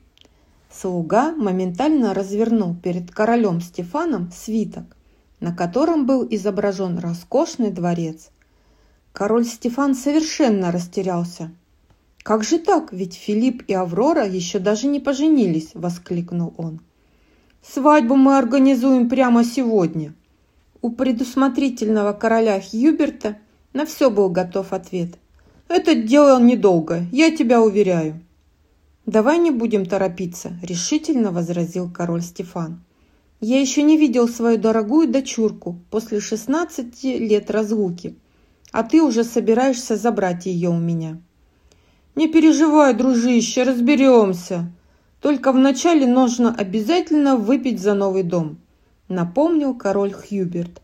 Слуга моментально развернул перед королем Стефаном свиток, на котором был изображен роскошный дворец. Король Стефан совершенно растерялся. «Как же так? Ведь Филипп и Аврора еще даже не поженились!» – воскликнул он. «Свадьбу мы организуем прямо сегодня!» У предусмотрительного короля Хьюберта на все был готов ответ. «Это дело недолго, я тебя уверяю». «Давай не будем торопиться», – решительно возразил король Стефан. «Я еще не видел свою дорогую дочурку после 16 лет разлуки, а ты уже собираешься забрать ее у меня». «Не переживай, дружище, разберемся. Только вначале нужно обязательно выпить за новый дом», – напомнил король Хьюберт.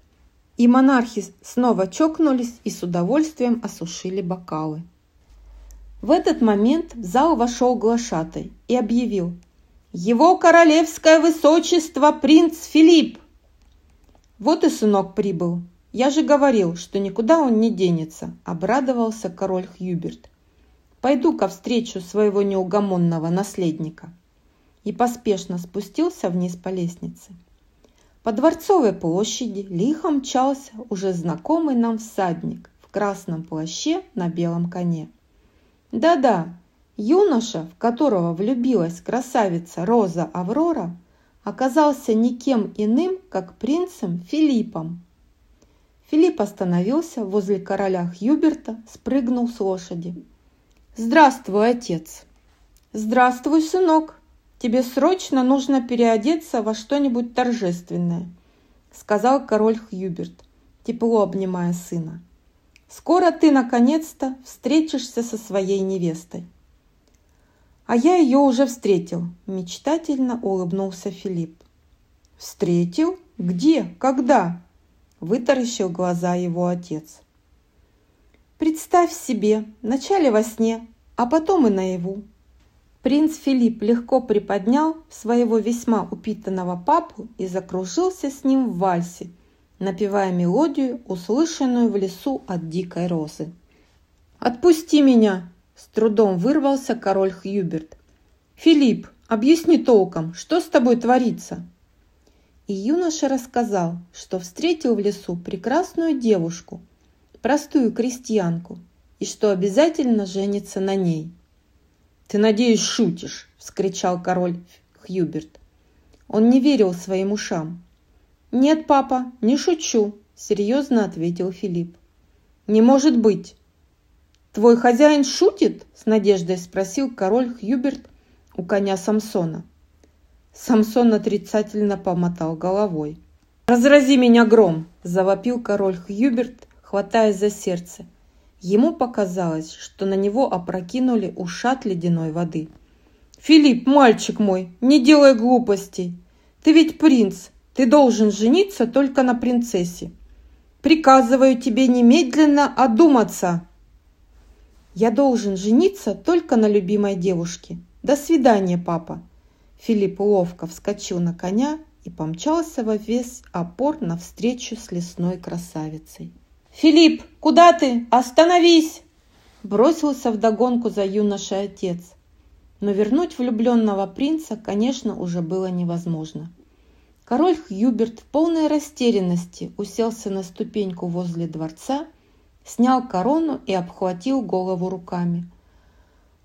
И монархи снова чокнулись и с удовольствием осушили бокалы. В этот момент в зал вошел глашатай и объявил: «Его королевское высочество принц Филипп!» «Вот и сынок прибыл. Я же говорил, что никуда он не денется», – обрадовался король Хьюберт. «Пойду-ка встречу своего неугомонного наследника». И поспешно спустился вниз по лестнице. По Дворцовой площади лихо мчался уже знакомый нам всадник в красном плаще на белом коне. Да-да, юноша, в которого влюбилась красавица Роза Аврора, оказался никем иным, как принцем Филиппом. Филипп остановился возле короля Хьюберта, спрыгнул с лошади. «Здравствуй, отец!» «Здравствуй, сынок! Тебе срочно нужно переодеться во что-нибудь торжественное», – сказал король Хьюберт, тепло обнимая сына. «Скоро ты, наконец-то, встретишься со своей невестой». «А я ее уже встретил», – мечтательно улыбнулся Филипп. «Встретил? Где? Когда?» – вытаращил глаза его отец. «Представь себе, вначале во сне, а потом и наяву». Принц Филипп легко приподнял своего весьма упитанного папу и закружился с ним в вальсе, напевая мелодию, услышанную в лесу от дикой розы. «Отпусти меня!» – с трудом вырвался король Хьюберт. «Филипп, объясни толком, что с тобой творится?» И юноша рассказал, что встретил в лесу прекрасную девушку, простую крестьянку, и что обязательно женится на ней. «Ты, надеюсь, шутишь?» – вскричал король Хьюберт. Он не верил своим ушам. «Нет, папа, не шучу», – серьезно ответил Филипп. «Не может быть!» «Твой хозяин шутит?» – с надеждой спросил король Хьюберт у коня Самсона. Самсон отрицательно помотал головой. «Разрази меня гром!» – завопил король Хьюберт, хватаясь за сердце. Ему показалось, что на него опрокинули ушат ледяной воды. «Филипп, мальчик мой, не делай глупостей! Ты ведь принц! Ты должен жениться только на принцессе. Приказываю тебе немедленно одуматься». «Я должен жениться только на любимой девушке. До свидания, папа». Филипп ловко вскочил на коня и помчался во весь опор навстречу с лесной красавицей. «Филипп, куда ты? Остановись!» Бросился вдогонку за юношей отец. Но вернуть влюбленного принца, конечно, уже было невозможно. Король Хьюберт в полной растерянности уселся на ступеньку возле дворца, снял корону и обхватил голову руками.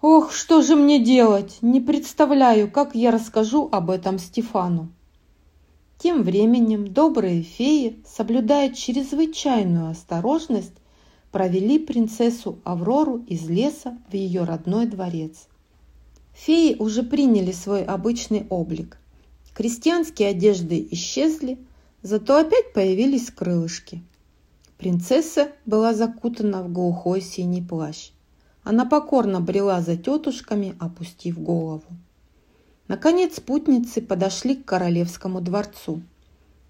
«Ох, что же мне делать? Не представляю, как я расскажу об этом Стефану». Тем временем добрые феи, соблюдая чрезвычайную осторожность, провели принцессу Аврору из леса в ее родной дворец. Феи уже приняли свой обычный облик. Крестьянские одежды исчезли, зато опять появились крылышки. Принцесса была закутана в глухой синий плащ. Она покорно брела за тетушками, опустив голову. Наконец спутницы подошли к королевскому дворцу.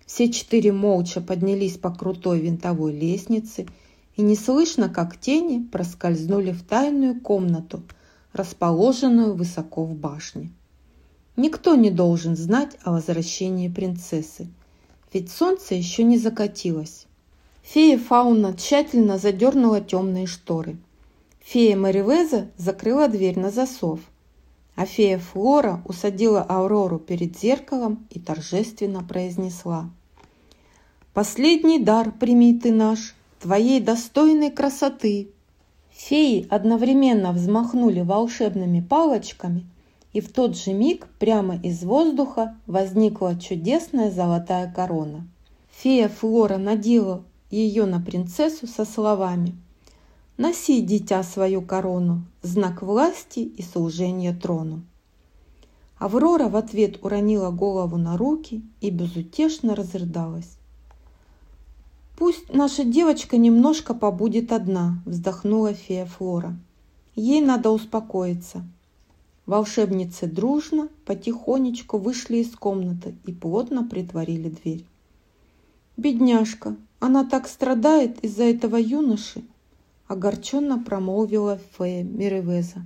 Все четыре молча поднялись по крутой винтовой лестнице и неслышно, как тени, проскользнули в тайную комнату, расположенную высоко в башне. Никто не должен знать о возвращении принцессы, ведь солнце еще не закатилось. Фея Фауна тщательно задернула темные шторы. Фея Мэривеза закрыла дверь на засов, а фея Флора усадила Аврору перед зеркалом и торжественно произнесла: «Последний дар прими ты наш, твоей достойной красоты!» Феи одновременно взмахнули волшебными палочками, и в тот же миг прямо из воздуха возникла чудесная золотая корона. Фея Флора надела ее на принцессу со словами: «Носи, дитя, свою корону, знак власти и служения трону». Аврора в ответ уронила голову на руки и безутешно разрыдалась. «Пусть наша девочка немножко побудет одна», – вздохнула фея Флора. «Ей надо успокоиться». Волшебницы дружно, потихонечку вышли из комнаты и плотно притворили дверь. «Бедняжка, она так страдает из-за этого юноши», — огорченно промолвила фея Мэривеза.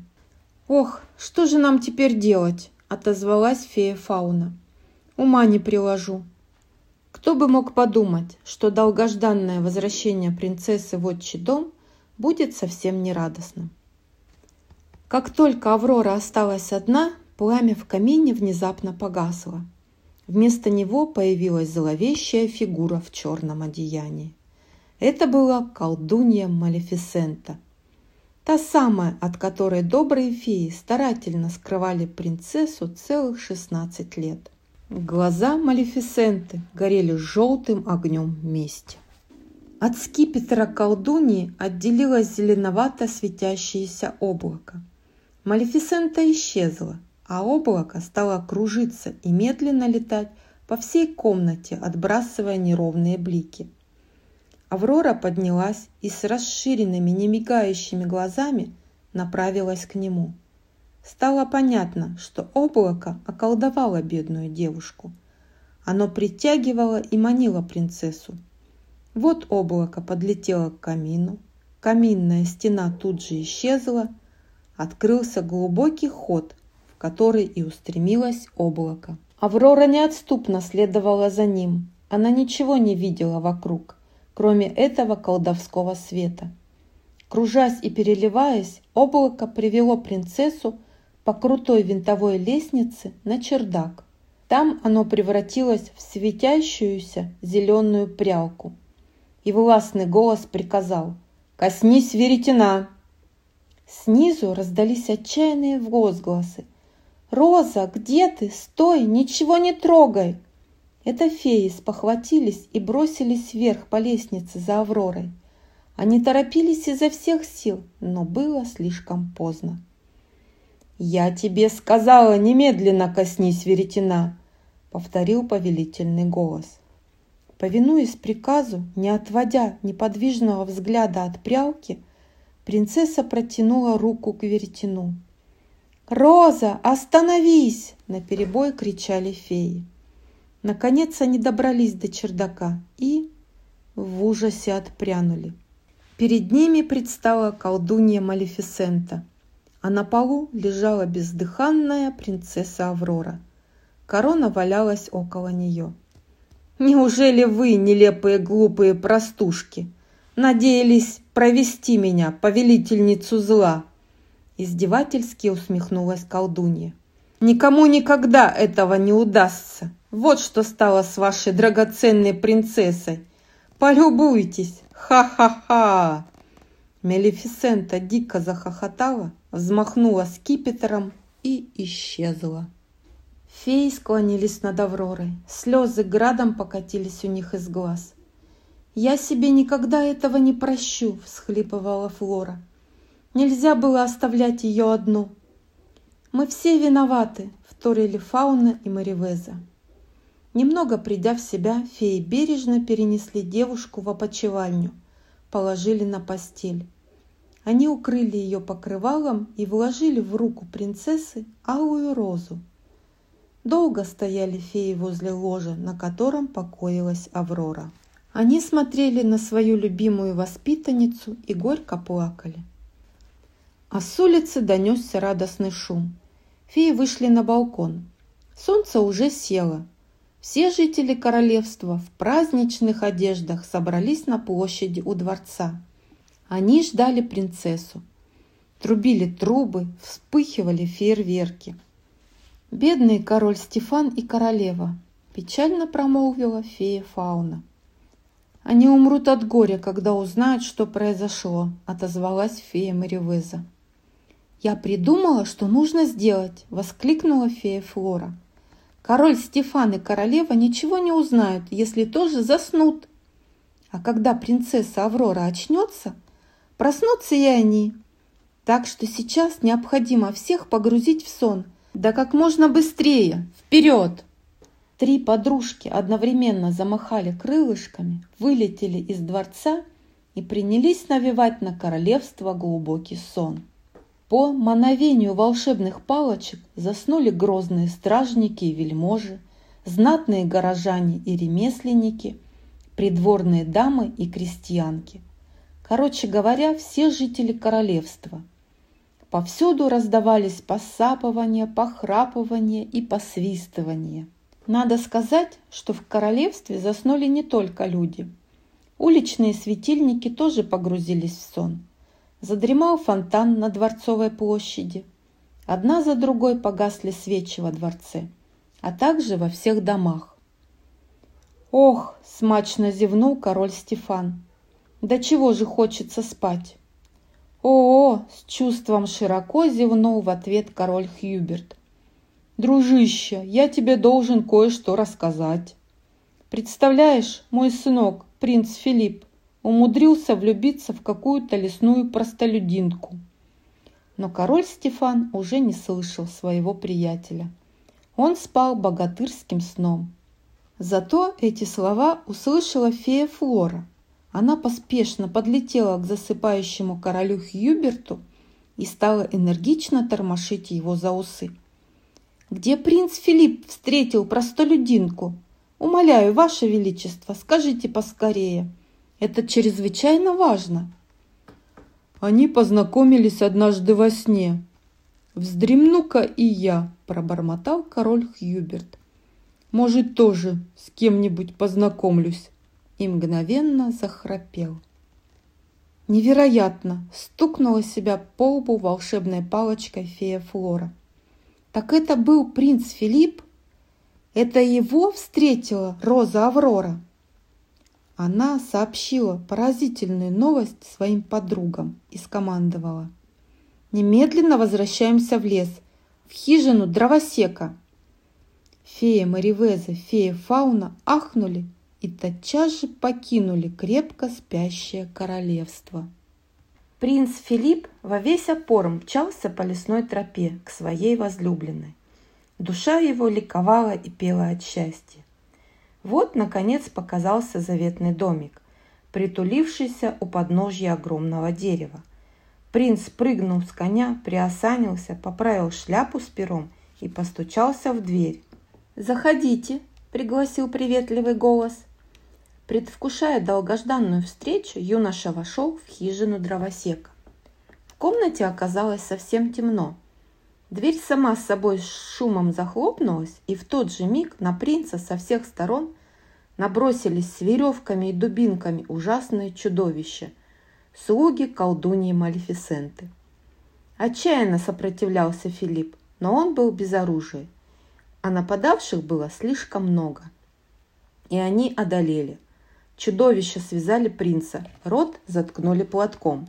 «Ох, что же нам теперь делать?» — отозвалась фея Фауна. «Ума не приложу. Кто бы мог подумать, что долгожданное возвращение принцессы в отчий дом будет совсем нерадостным». Как только Аврора осталась одна, пламя в камине внезапно погасло. Вместо него появилась зловещая фигура в черном одеянии. Это была колдунья Малефисента, та самая, от которой добрые феи старательно скрывали принцессу целых 16 лет. Глаза Малефисенты горели желтым огнем мести. От скипетра колдуньи отделилось зеленовато светящееся облако. Малефисента исчезла, а облако стало кружиться и медленно летать по всей комнате, отбрасывая неровные блики. Аврора поднялась и с расширенными, немигающими глазами направилась к нему. Стало понятно, что облако околдовало бедную девушку. Оно притягивало и манило принцессу. Вот облако подлетело к камину, каминная стена тут же исчезла, открылся глубокий ход, в который и устремилось облако. Аврора неотступно следовала за ним, она ничего не видела вокруг, кроме этого колдовского света. Кружась и переливаясь, облако привело принцессу по крутой винтовой лестнице на чердак. Там оно превратилось в светящуюся зеленую прялку. И властный голос приказал: «Коснись веретена!» Снизу раздались отчаянные возгласы: «Роза, где ты? Стой! Ничего не трогай!» Это феи спохватились и бросились вверх по лестнице за Авророй. Они торопились изо всех сил, но было слишком поздно. «Я тебе сказала, немедленно коснись веретена!» – повторил повелительный голос. Повинуясь приказу, не отводя неподвижного взгляда от прялки, принцесса протянула руку к веретену. «Роза, остановись!» – наперебой кричали феи. Наконец они добрались до чердака и в ужасе отпрянули. Перед ними предстала колдунья Малефисента, а на полу лежала бездыханная принцесса Аврора. Корона валялась около нее. «Неужели вы, нелепые, глупые простушки, надеялись провести меня, повелительницу зла?» — издевательски усмехнулась колдунья. «Никому никогда этого не удастся! Вот что стало с вашей драгоценной принцессой! Полюбуйтесь! Ха-ха-ха!» Малефисента дико захохотала, взмахнула скипетром и исчезла. Феи склонились над Авророй. Слезы градом покатились у них из глаз. «Я себе никогда этого не прощу!» – всхлипывала Флора. «Нельзя было оставлять ее одну!» «Мы все виноваты!» – вторили Фауна и Мэривеза. Немного придя в себя, феи бережно перенесли девушку в опочивальню, положили на постель. Они укрыли ее покрывалом и вложили в руку принцессы алую розу. Долго стояли феи возле ложа, на котором покоилась Аврора. Они смотрели на свою любимую воспитанницу и горько плакали. А с улицы донесся радостный шум. Феи вышли на балкон. Солнце уже село. Все жители королевства в праздничных одеждах собрались на площади у дворца. Они ждали принцессу. Трубили трубы, вспыхивали фейерверки. «Бедный король Стефан и королева», – печально промолвила фея Фауна. «Они умрут от горя, когда узнают, что произошло», – отозвалась фея Мэривеза. «Я придумала, что нужно сделать», – воскликнула фея Флора. «Король Стефан и королева ничего не узнают, если тоже заснут. А когда принцесса Аврора очнется, проснутся и они. Так что сейчас необходимо всех погрузить в сон. Да как можно быстрее! Вперед!» Три подружки одновременно замахали крылышками, вылетели из дворца и принялись навевать на королевство глубокий сон. По мановению волшебных палочек заснули грозные стражники и вельможи, знатные горожане и ремесленники, придворные дамы и крестьянки. Короче говоря, все жители королевства. Повсюду раздавались посапывания, похрапывания и посвистывания. Надо сказать, что в королевстве заснули не только люди. Уличные светильники тоже погрузились в сон. Задремал фонтан на Дворцовой площади. Одна за другой погасли свечи во дворце, а также во всех домах. «Ох!» – смачно зевнул король Стефан. «Да чего же хочется спать!» «О-о!» – с чувством широко зевнул в ответ король Хьюберт. «Дружище, я тебе должен кое-что рассказать. Представляешь, мой сынок, принц Филипп, умудрился влюбиться в какую-то лесную простолюдинку». Но король Стефан уже не слышал своего приятеля. Он спал богатырским сном. Зато эти слова услышала фея Флора. Она поспешно подлетела к засыпающему королю Хьюберту и стала энергично тормошить его за усы. «Где принц Филипп встретил простолюдинку? Умоляю, ваше величество, скажите поскорее. Это чрезвычайно важно». «Они познакомились однажды во сне. Вздремну-ка и я», – пробормотал король Хьюберт. «Может, тоже с кем-нибудь познакомлюсь». И мгновенно захрапел. «Невероятно!» – стукнула себя по лбу волшебной палочкой фея Флора. «Так это был принц Филипп? Это его встретила Роза Аврора?» Она сообщила поразительную новость своим подругам и скомандовала: «Немедленно возвращаемся в лес, в хижину дровосека». Фея Мэривеза, фея Фауна ахнули и тотчас же покинули крепко спящее королевство. Принц Филипп во весь опор мчался по лесной тропе к своей возлюбленной. Душа его ликовала и пела от счастья. Вот, наконец, показался заветный домик, притулившийся у подножья огромного дерева. Принц прыгнул с коня, приосанился, поправил шляпу с пером и постучался в дверь. «Заходите!» – пригласил приветливый голос. Предвкушая долгожданную встречу, юноша вошел в хижину дровосека. В комнате оказалось совсем темно. Дверь сама с собой с шумом захлопнулась, и в тот же миг на принца со всех сторон набросились с веревками и дубинками ужасные чудовища – слуги колдуньи Малефисенты. Отчаянно сопротивлялся Филипп, но он был без оружия, а нападавших было слишком много. И они одолели. Чудовища связали принца, рот заткнули платком.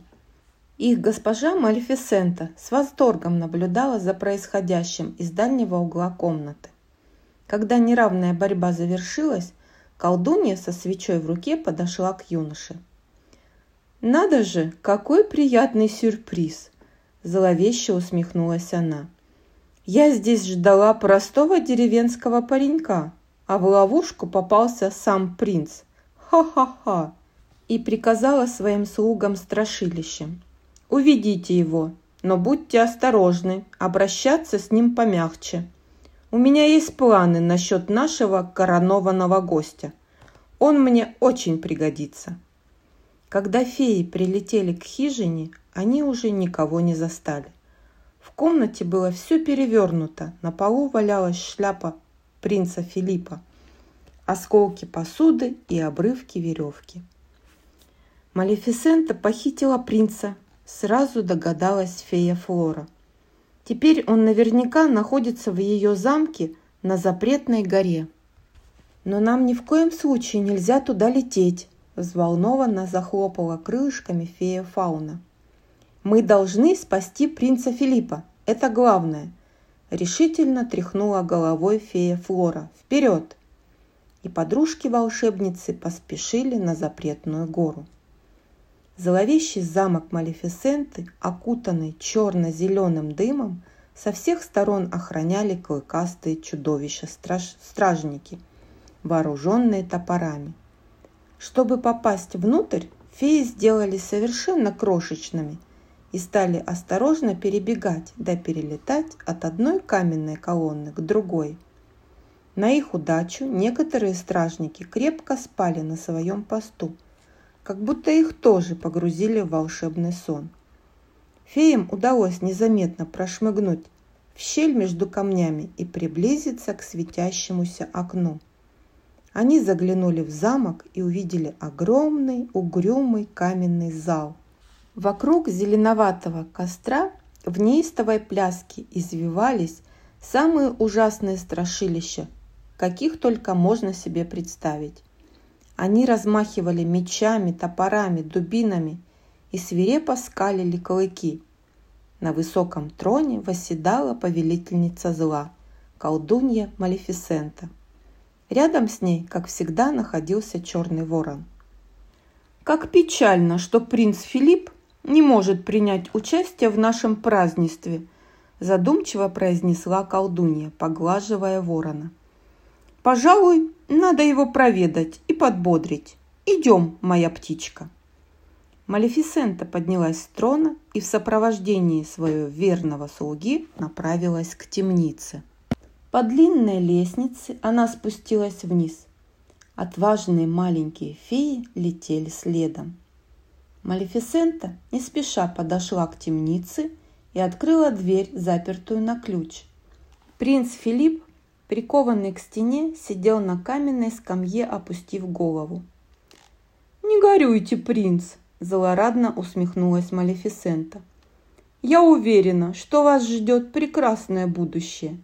Их госпожа Малефисента с восторгом наблюдала за происходящим из дальнего угла комнаты. Когда неравная борьба завершилась, колдунья со свечой в руке подошла к юноше. «Надо же, какой приятный сюрприз!» – зловеще усмехнулась она. «Я здесь ждала простого деревенского паренька, а в ловушку попался сам принц. Ха-ха-ха!» и приказала своим слугам страшилище: «Уведите его, но будьте осторожны, обращаться с ним помягче. У меня есть планы насчет нашего коронованного гостя. Он мне очень пригодится». Когда феи прилетели к хижине, они уже никого не застали. В комнате было все перевернуто, на полу валялась шляпа принца Филиппа, осколки посуды и обрывки веревки. «Малефисента похитила принца», – сразу догадалась фея Флора. «Теперь он наверняка находится в ее замке на Запретной горе». «Но нам ни в коем случае нельзя туда лететь», – взволнованно захлопала крылышками фея Фауна. «Мы должны спасти принца Филиппа, это главное», – решительно тряхнула головой фея Флора. «Вперед!» И подружки-волшебницы поспешили на Запретную гору. Зловещий замок Малефисенты, окутанный черно-зеленым дымом, со всех сторон охраняли клыкастые чудовища-стражники, вооруженные топорами. Чтобы попасть внутрь, феи сделались совершенно крошечными и стали осторожно перебегать да перелетать от одной каменной колонны к другой. На их удачу некоторые стражники крепко спали на своем посту, как будто их тоже погрузили в волшебный сон. Феям удалось незаметно прошмыгнуть в щель между камнями и приблизиться к светящемуся окну. Они заглянули в замок и увидели огромный угрюмый каменный зал. Вокруг зеленоватого костра в неистовой пляске извивались самые ужасные страшилища, каких только можно себе представить. Они размахивали мечами, топорами, дубинами и свирепо скалили клыки. На высоком троне восседала повелительница зла, колдунья Малефисента. Рядом с ней, как всегда, находился черный ворон. «Как печально, что принц Филипп не может принять участие в нашем празднестве», задумчиво произнесла колдунья, поглаживая ворона. «Пожалуй, надо его проведать и подбодрить. Идем, моя птичка». Малефисента поднялась с трона и в сопровождении своего верного слуги направилась к темнице. По длинной лестнице она спустилась вниз. Отважные маленькие феи летели следом. Малефисента не спеша подошла к темнице и открыла дверь, запертую на ключ. Принц Филипп, прикованный к стене, сидел на каменной скамье, опустив голову. «Не горюйте, принц!» – злорадно усмехнулась Малефисента. «Я уверена, что вас ждет прекрасное будущее!»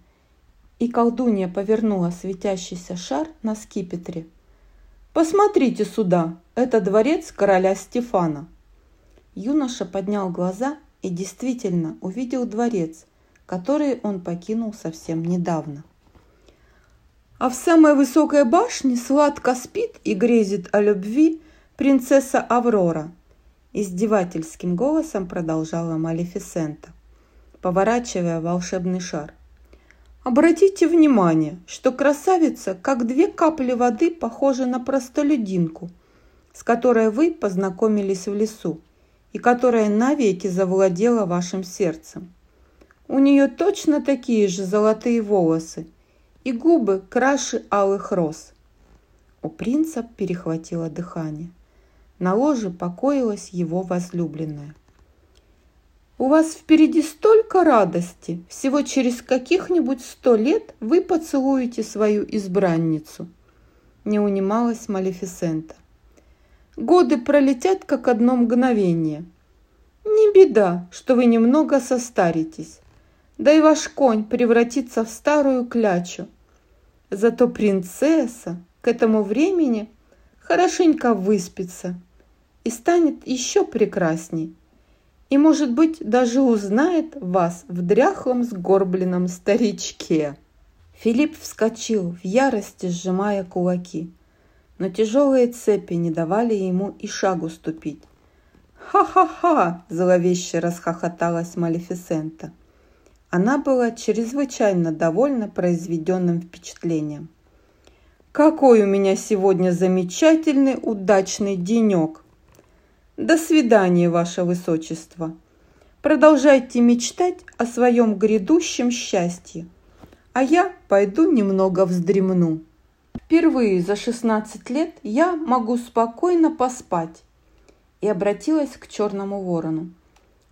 И колдунья повернула светящийся шар на скипетре. «Посмотрите сюда! Это дворец короля Стефана!» Юноша поднял глаза и действительно увидел дворец, который он покинул совсем недавно. «А в самой высокой башне сладко спит и грезит о любви принцесса Аврора», издевательским голосом продолжала Малефисента, поворачивая волшебный шар. «Обратите внимание, что красавица, как две капли воды, похожа на простолюдинку, с которой вы познакомились в лесу и которая навеки завладела вашим сердцем. У нее точно такие же золотые волосы и губы краше алых роз». У принца перехватило дыхание. На ложе покоилась его возлюбленная. «У вас впереди столько радости! Всего через каких-нибудь 100 лет вы поцелуете свою избранницу!» Не унималась Малефисента. «Годы пролетят, как одно мгновение. Не беда, что вы немного состаритесь, да и ваш конь превратится в старую клячу. Зато принцесса к этому времени хорошенько выспится и станет еще прекрасней, и, может быть, даже узнает вас в дряхлом сгорбленном старичке». Филипп вскочил в ярости, сжимая кулаки, но тяжелые цепи не давали ему и шагу ступить. «Ха-ха-ха!» – зловеще расхохоталась Малефисента. Она была чрезвычайно довольна произведенным впечатлением. «Какой у меня сегодня замечательный удачный денек! До свидания, ваше высочество. Продолжайте мечтать о своем грядущем счастье, а я пойду немного вздремну. Впервые за 16 лет я могу спокойно поспать. И обратилась к черному ворону.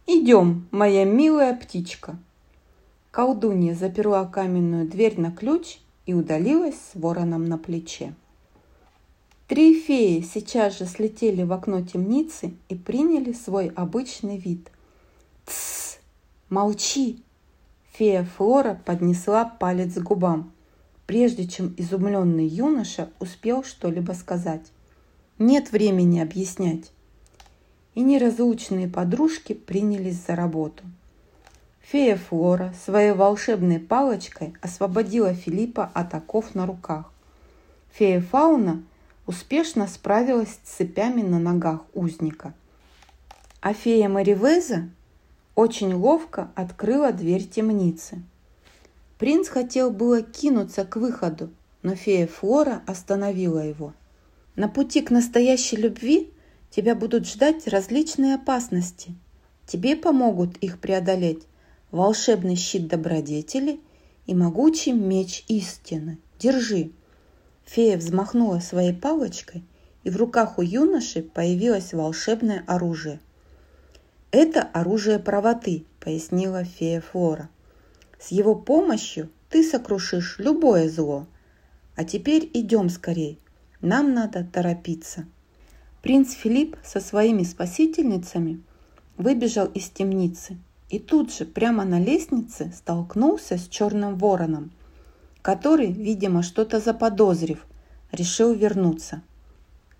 Идем, моя милая птичка. Колдунья заперла каменную дверь на ключ и удалилась с вороном на плече. Три феи сейчас же слетели в окно темницы и приняли свой обычный вид. «Тссс! Молчи!» Фея Флора поднесла палец к губам, прежде чем изумленный юноша успел что-либо сказать. Нет времени объяснять. И неразлучные подружки принялись за работу. Фея Флора своей волшебной палочкой освободила Филиппа от оков на руках. Фея Фауна успешно справилась с цепями на ногах узника. А фея Мэривеза очень ловко открыла дверь темницы. Принц хотел было кинуться к выходу, но фея Флора остановила его. «На пути к настоящей любви тебя будут ждать различные опасности. Тебе помогут их преодолеть волшебный щит добродетели и могучий меч истины. Держи!» Фея взмахнула своей палочкой, и в руках у юноши появилось волшебное оружие. «Это оружие правоты», – пояснила фея Флора. «С его помощью ты сокрушишь любое зло. А теперь идем скорей, нам надо торопиться». Принц Филипп со своими спасительницами выбежал из темницы и тут же прямо на лестнице столкнулся с черным вороном, который, видимо, что-то заподозрив, решил вернуться.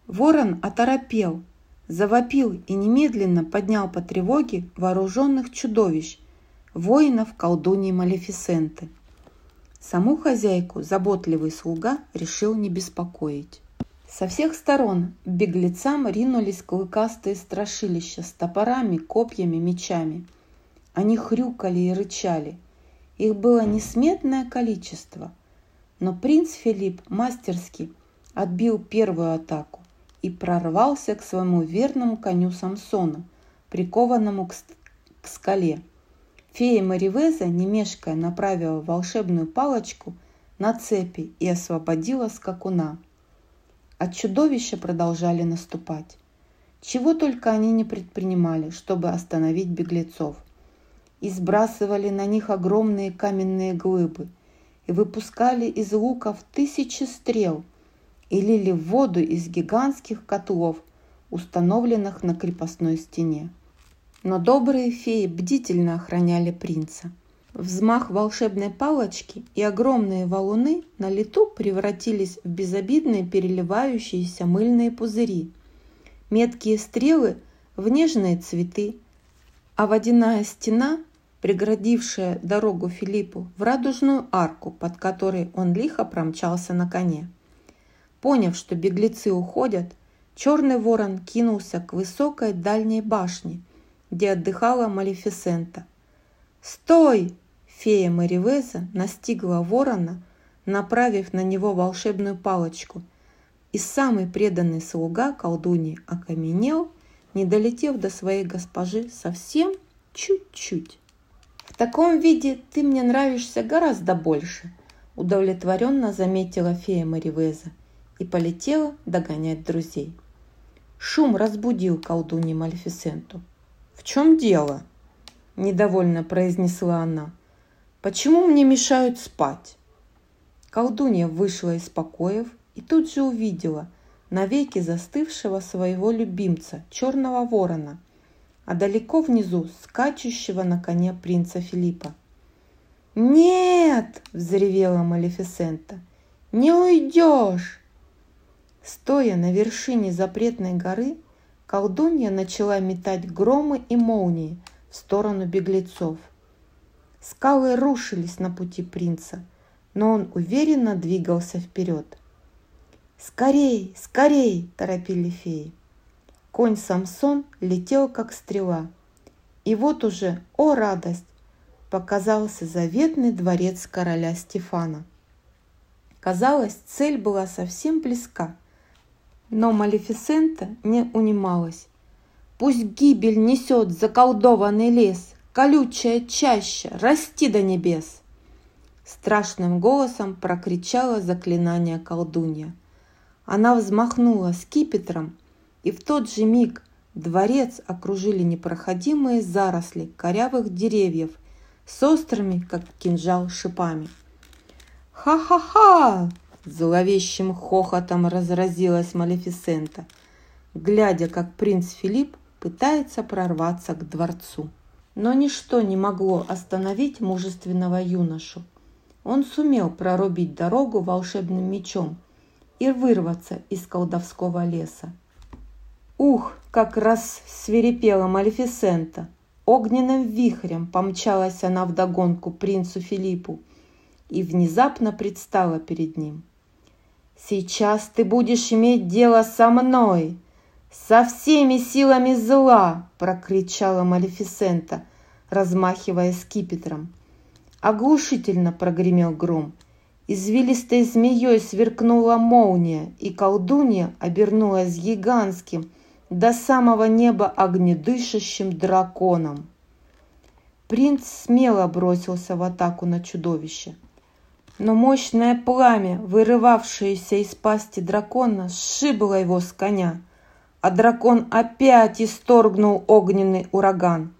Ворон оторопел, завопил и немедленно поднял по тревоге вооруженных чудовищ, воинов колдуньи Малефисенты. Саму хозяйку заботливый слуга решил не беспокоить. Со всех сторон к беглецам ринулись клыкастые страшилища с топорами, копьями, мечами. Они хрюкали и рычали. Их было несметное количество, но принц Филипп мастерски отбил первую атаку и прорвался к своему верному коню Самсону, прикованному к скале. Фея Мэривеза, не мешкая, направила волшебную палочку на цепи и освободила скакуна. А чудовища продолжали наступать. Чего только они не предпринимали, чтобы остановить беглецов. И сбрасывали на них огромные каменные глыбы, и выпускали из луков тысячи стрел, и лили воду из гигантских котлов, установленных на крепостной стене. Но добрые феи бдительно охраняли принца. Взмах волшебной палочки и огромные валуны на лету превратились в безобидные переливающиеся мыльные пузыри, меткие стрелы в нежные цветы, а водяная стена, преградившая дорогу Филиппу, в радужную арку, под которой он лихо промчался на коне. Поняв, что беглецы уходят, черный ворон кинулся к высокой дальней башне, где отдыхала Малефисента. «Стой!» – фея Мэривеза настигла ворона, направив на него волшебную палочку, и самый преданный слуга колдуньи окаменел, не долетев до своей госпожи совсем чуть-чуть. «В таком виде ты мне нравишься гораздо больше», – удовлетворенно заметила фея Мэривеза и полетела догонять друзей. Шум разбудил колдунью Малефисенту. «В чем дело?» – недовольно произнесла она. «Почему мне мешают спать?» Колдунья вышла из покоев и тут же увидела навеки застывшего своего любимца, черного ворона, а далеко внизу скачущего на коне принца Филиппа. «Нет!» – взревела Малефисента. «Не уйдешь!» Стоя на вершине запретной горы, колдунья начала метать громы и молнии в сторону беглецов. Скалы рушились на пути принца, но он уверенно двигался вперед. «Скорей, скорей!» – торопили феи. Конь Самсон летел, как стрела. И вот уже, о радость, показался заветный дворец короля Стефана. Казалось, цель была совсем близка, но Малефисента не унималась. Пусть гибель несет заколдованный лес, колючая чаща, расти до небес!» Страшным голосом прокричала заклинание колдунья. Она взмахнула скипетром, и в тот же миг дворец окружили непроходимые заросли корявых деревьев с острыми, как кинжал, шипами. «Ха-ха-ха!» – зловещим хохотом разразилась Малефисента, глядя, как принц Филипп пытается прорваться к дворцу. Но ничто не могло остановить мужественного юношу. Он сумел прорубить дорогу волшебным мечом и вырваться из колдовского леса. Ух, как раз свирепела Малефисента! Огненным вихрем помчалась она вдогонку принцу Филиппу и внезапно предстала перед ним. «Сейчас ты будешь иметь дело со мной! Со всеми силами зла!» – прокричала Малефисента, размахивая скипетром. Оглушительно прогремел гром. Извилистой змеей сверкнула молния, и колдунья обернулась гигантским, до самого неба огнедышащим драконом. Принц смело бросился в атаку на чудовище, но мощное пламя, вырывавшееся из пасти дракона, сшибло его с коня, а дракон опять исторгнул огненный ураган.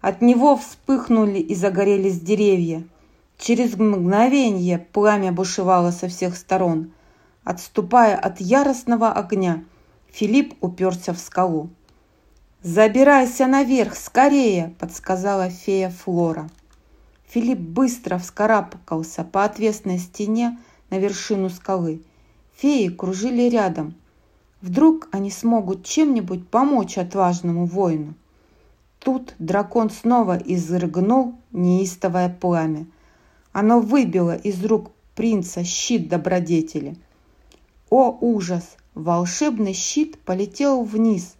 От него вспыхнули и загорелись деревья. Через мгновение пламя бушевало со всех сторон. Отступая от яростного огня, Филипп уперся в скалу. «Забирайся наверх, скорее!» – подсказала фея Флора. Филипп быстро вскарабкался по отвесной стене на вершину скалы. Феи кружили рядом. Вдруг они смогут чем-нибудь помочь отважному воину. Тут дракон снова изрыгнул неистовое пламя. Оно выбило из рук принца щит добродетели. О, ужас! Волшебный щит полетел вниз,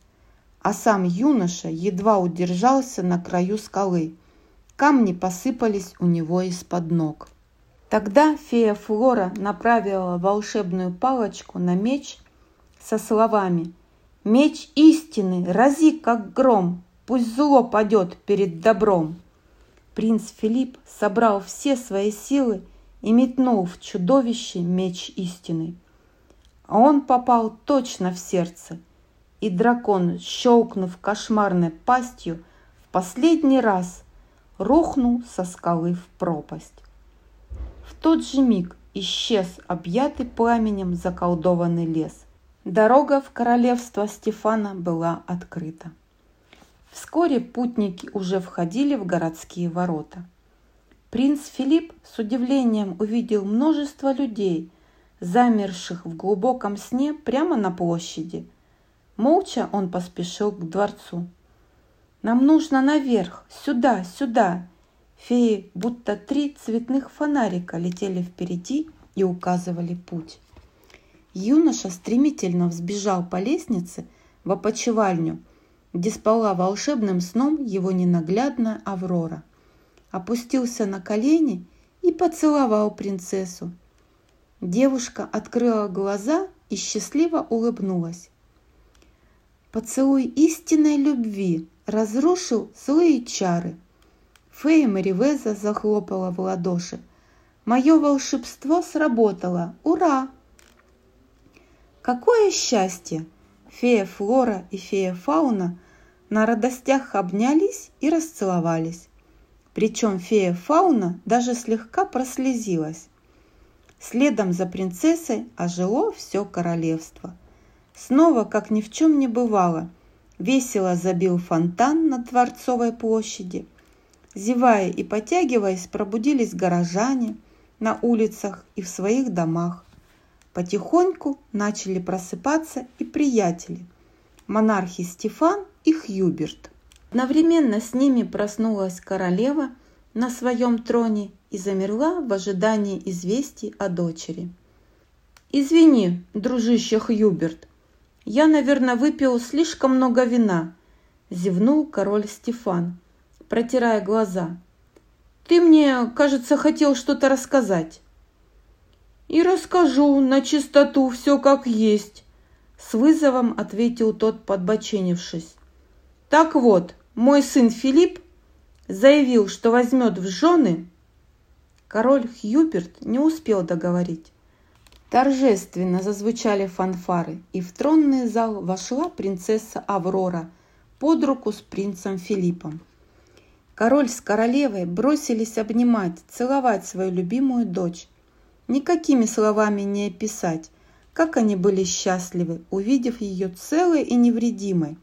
а сам юноша едва удержался на краю скалы. Камни посыпались у него из-под ног. Тогда фея Флора направила волшебную палочку на меч со словами: «Меч истины, рази как гром, пусть зло падет перед добром!» Принц Филипп собрал все свои силы и метнул в чудовище меч истины. А он попал точно в сердце, и дракон, щелкнув кошмарной пастью, в последний раз рухнул со скалы в пропасть. В тот же миг исчез объятый пламенем заколдованный лес. Дорога в королевство Стефана была открыта. Вскоре путники уже входили в городские ворота. Принц Филипп с удивлением увидел множество людей, замерших в глубоком сне прямо на площади. Молча он поспешил к дворцу. «Нам нужно наверх, сюда, сюда!» Феи, будто 3 цветных фонарика, летели впереди и указывали путь. Юноша стремительно взбежал по лестнице в опочивальню, где спала волшебным сном его ненаглядная Аврора, опустился на колени и поцеловал принцессу. Девушка открыла глаза и счастливо улыбнулась. Поцелуй истинной любви разрушил злые чары. Фея Мэривеза захлопала в ладоши. «Мое волшебство сработало! Ура!» «Какое счастье!» Фея Флора и фея Фауна на радостях обнялись и расцеловались. Причем фея Фауна даже слегка прослезилась. Следом за принцессой ожило все королевство. Снова, как ни в чем не бывало, весело забил фонтан на Дворцовой площади. Зевая и потягиваясь, пробудились горожане на улицах и в своих домах. Потихоньку начали просыпаться и приятели – монархи Стефан и Хьюберт. Одновременно с ними проснулась королева на своем троне и замерла в ожидании известий о дочери. «Извини, дружище Хьюберт, я, наверное, выпил слишком много вина», – зевнул король Стефан, протирая глаза. «Ты мне, кажется, хотел что-то рассказать». «И расскажу на чистоту все как есть», – с вызовом ответил тот, подбоченившись. Так вот, мой сын Филипп заявил, что возьмет в жены... Король Хьюберт не успел договорить. Торжественно зазвучали фанфары, и в тронный зал вошла принцесса Аврора под руку с принцем Филиппом. Король с королевой бросились обнимать, целовать свою любимую дочь. Никакими словами не описать, как они были счастливы, увидев ее целой и невредимой,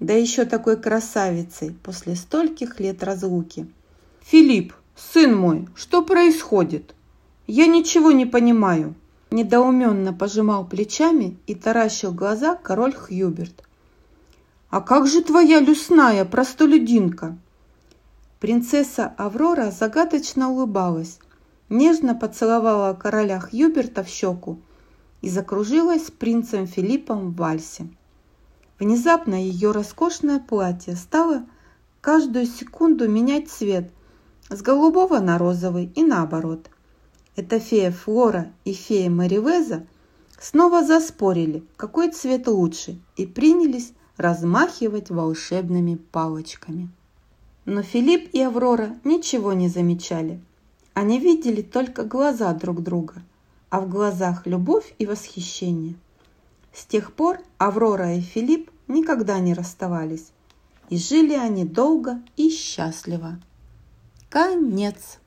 да еще такой красавицей после стольких лет разлуки. «Филипп, сын мой, что происходит? Я ничего не понимаю!» Недоуменно пожимал плечами и таращил глаза король Хьюберт. «А как же твоя лесная простолюдинка?» Принцесса Аврора загадочно улыбалась, нежно поцеловала короля Хьюберта в щеку и закружилась с принцем Филиппом в вальсе. Внезапно ее роскошное платье стало каждую секунду менять цвет с голубого на розовый и наоборот. Эта фея Флора и фея Мэривеза снова заспорили, какой цвет лучше, и принялись размахивать волшебными палочками. Но Филипп и Аврора ничего не замечали. Они видели только глаза друг друга, а в глазах любовь и восхищение. С тех пор Аврора и Филипп никогда не расставались, и жили они долго и счастливо. Конец.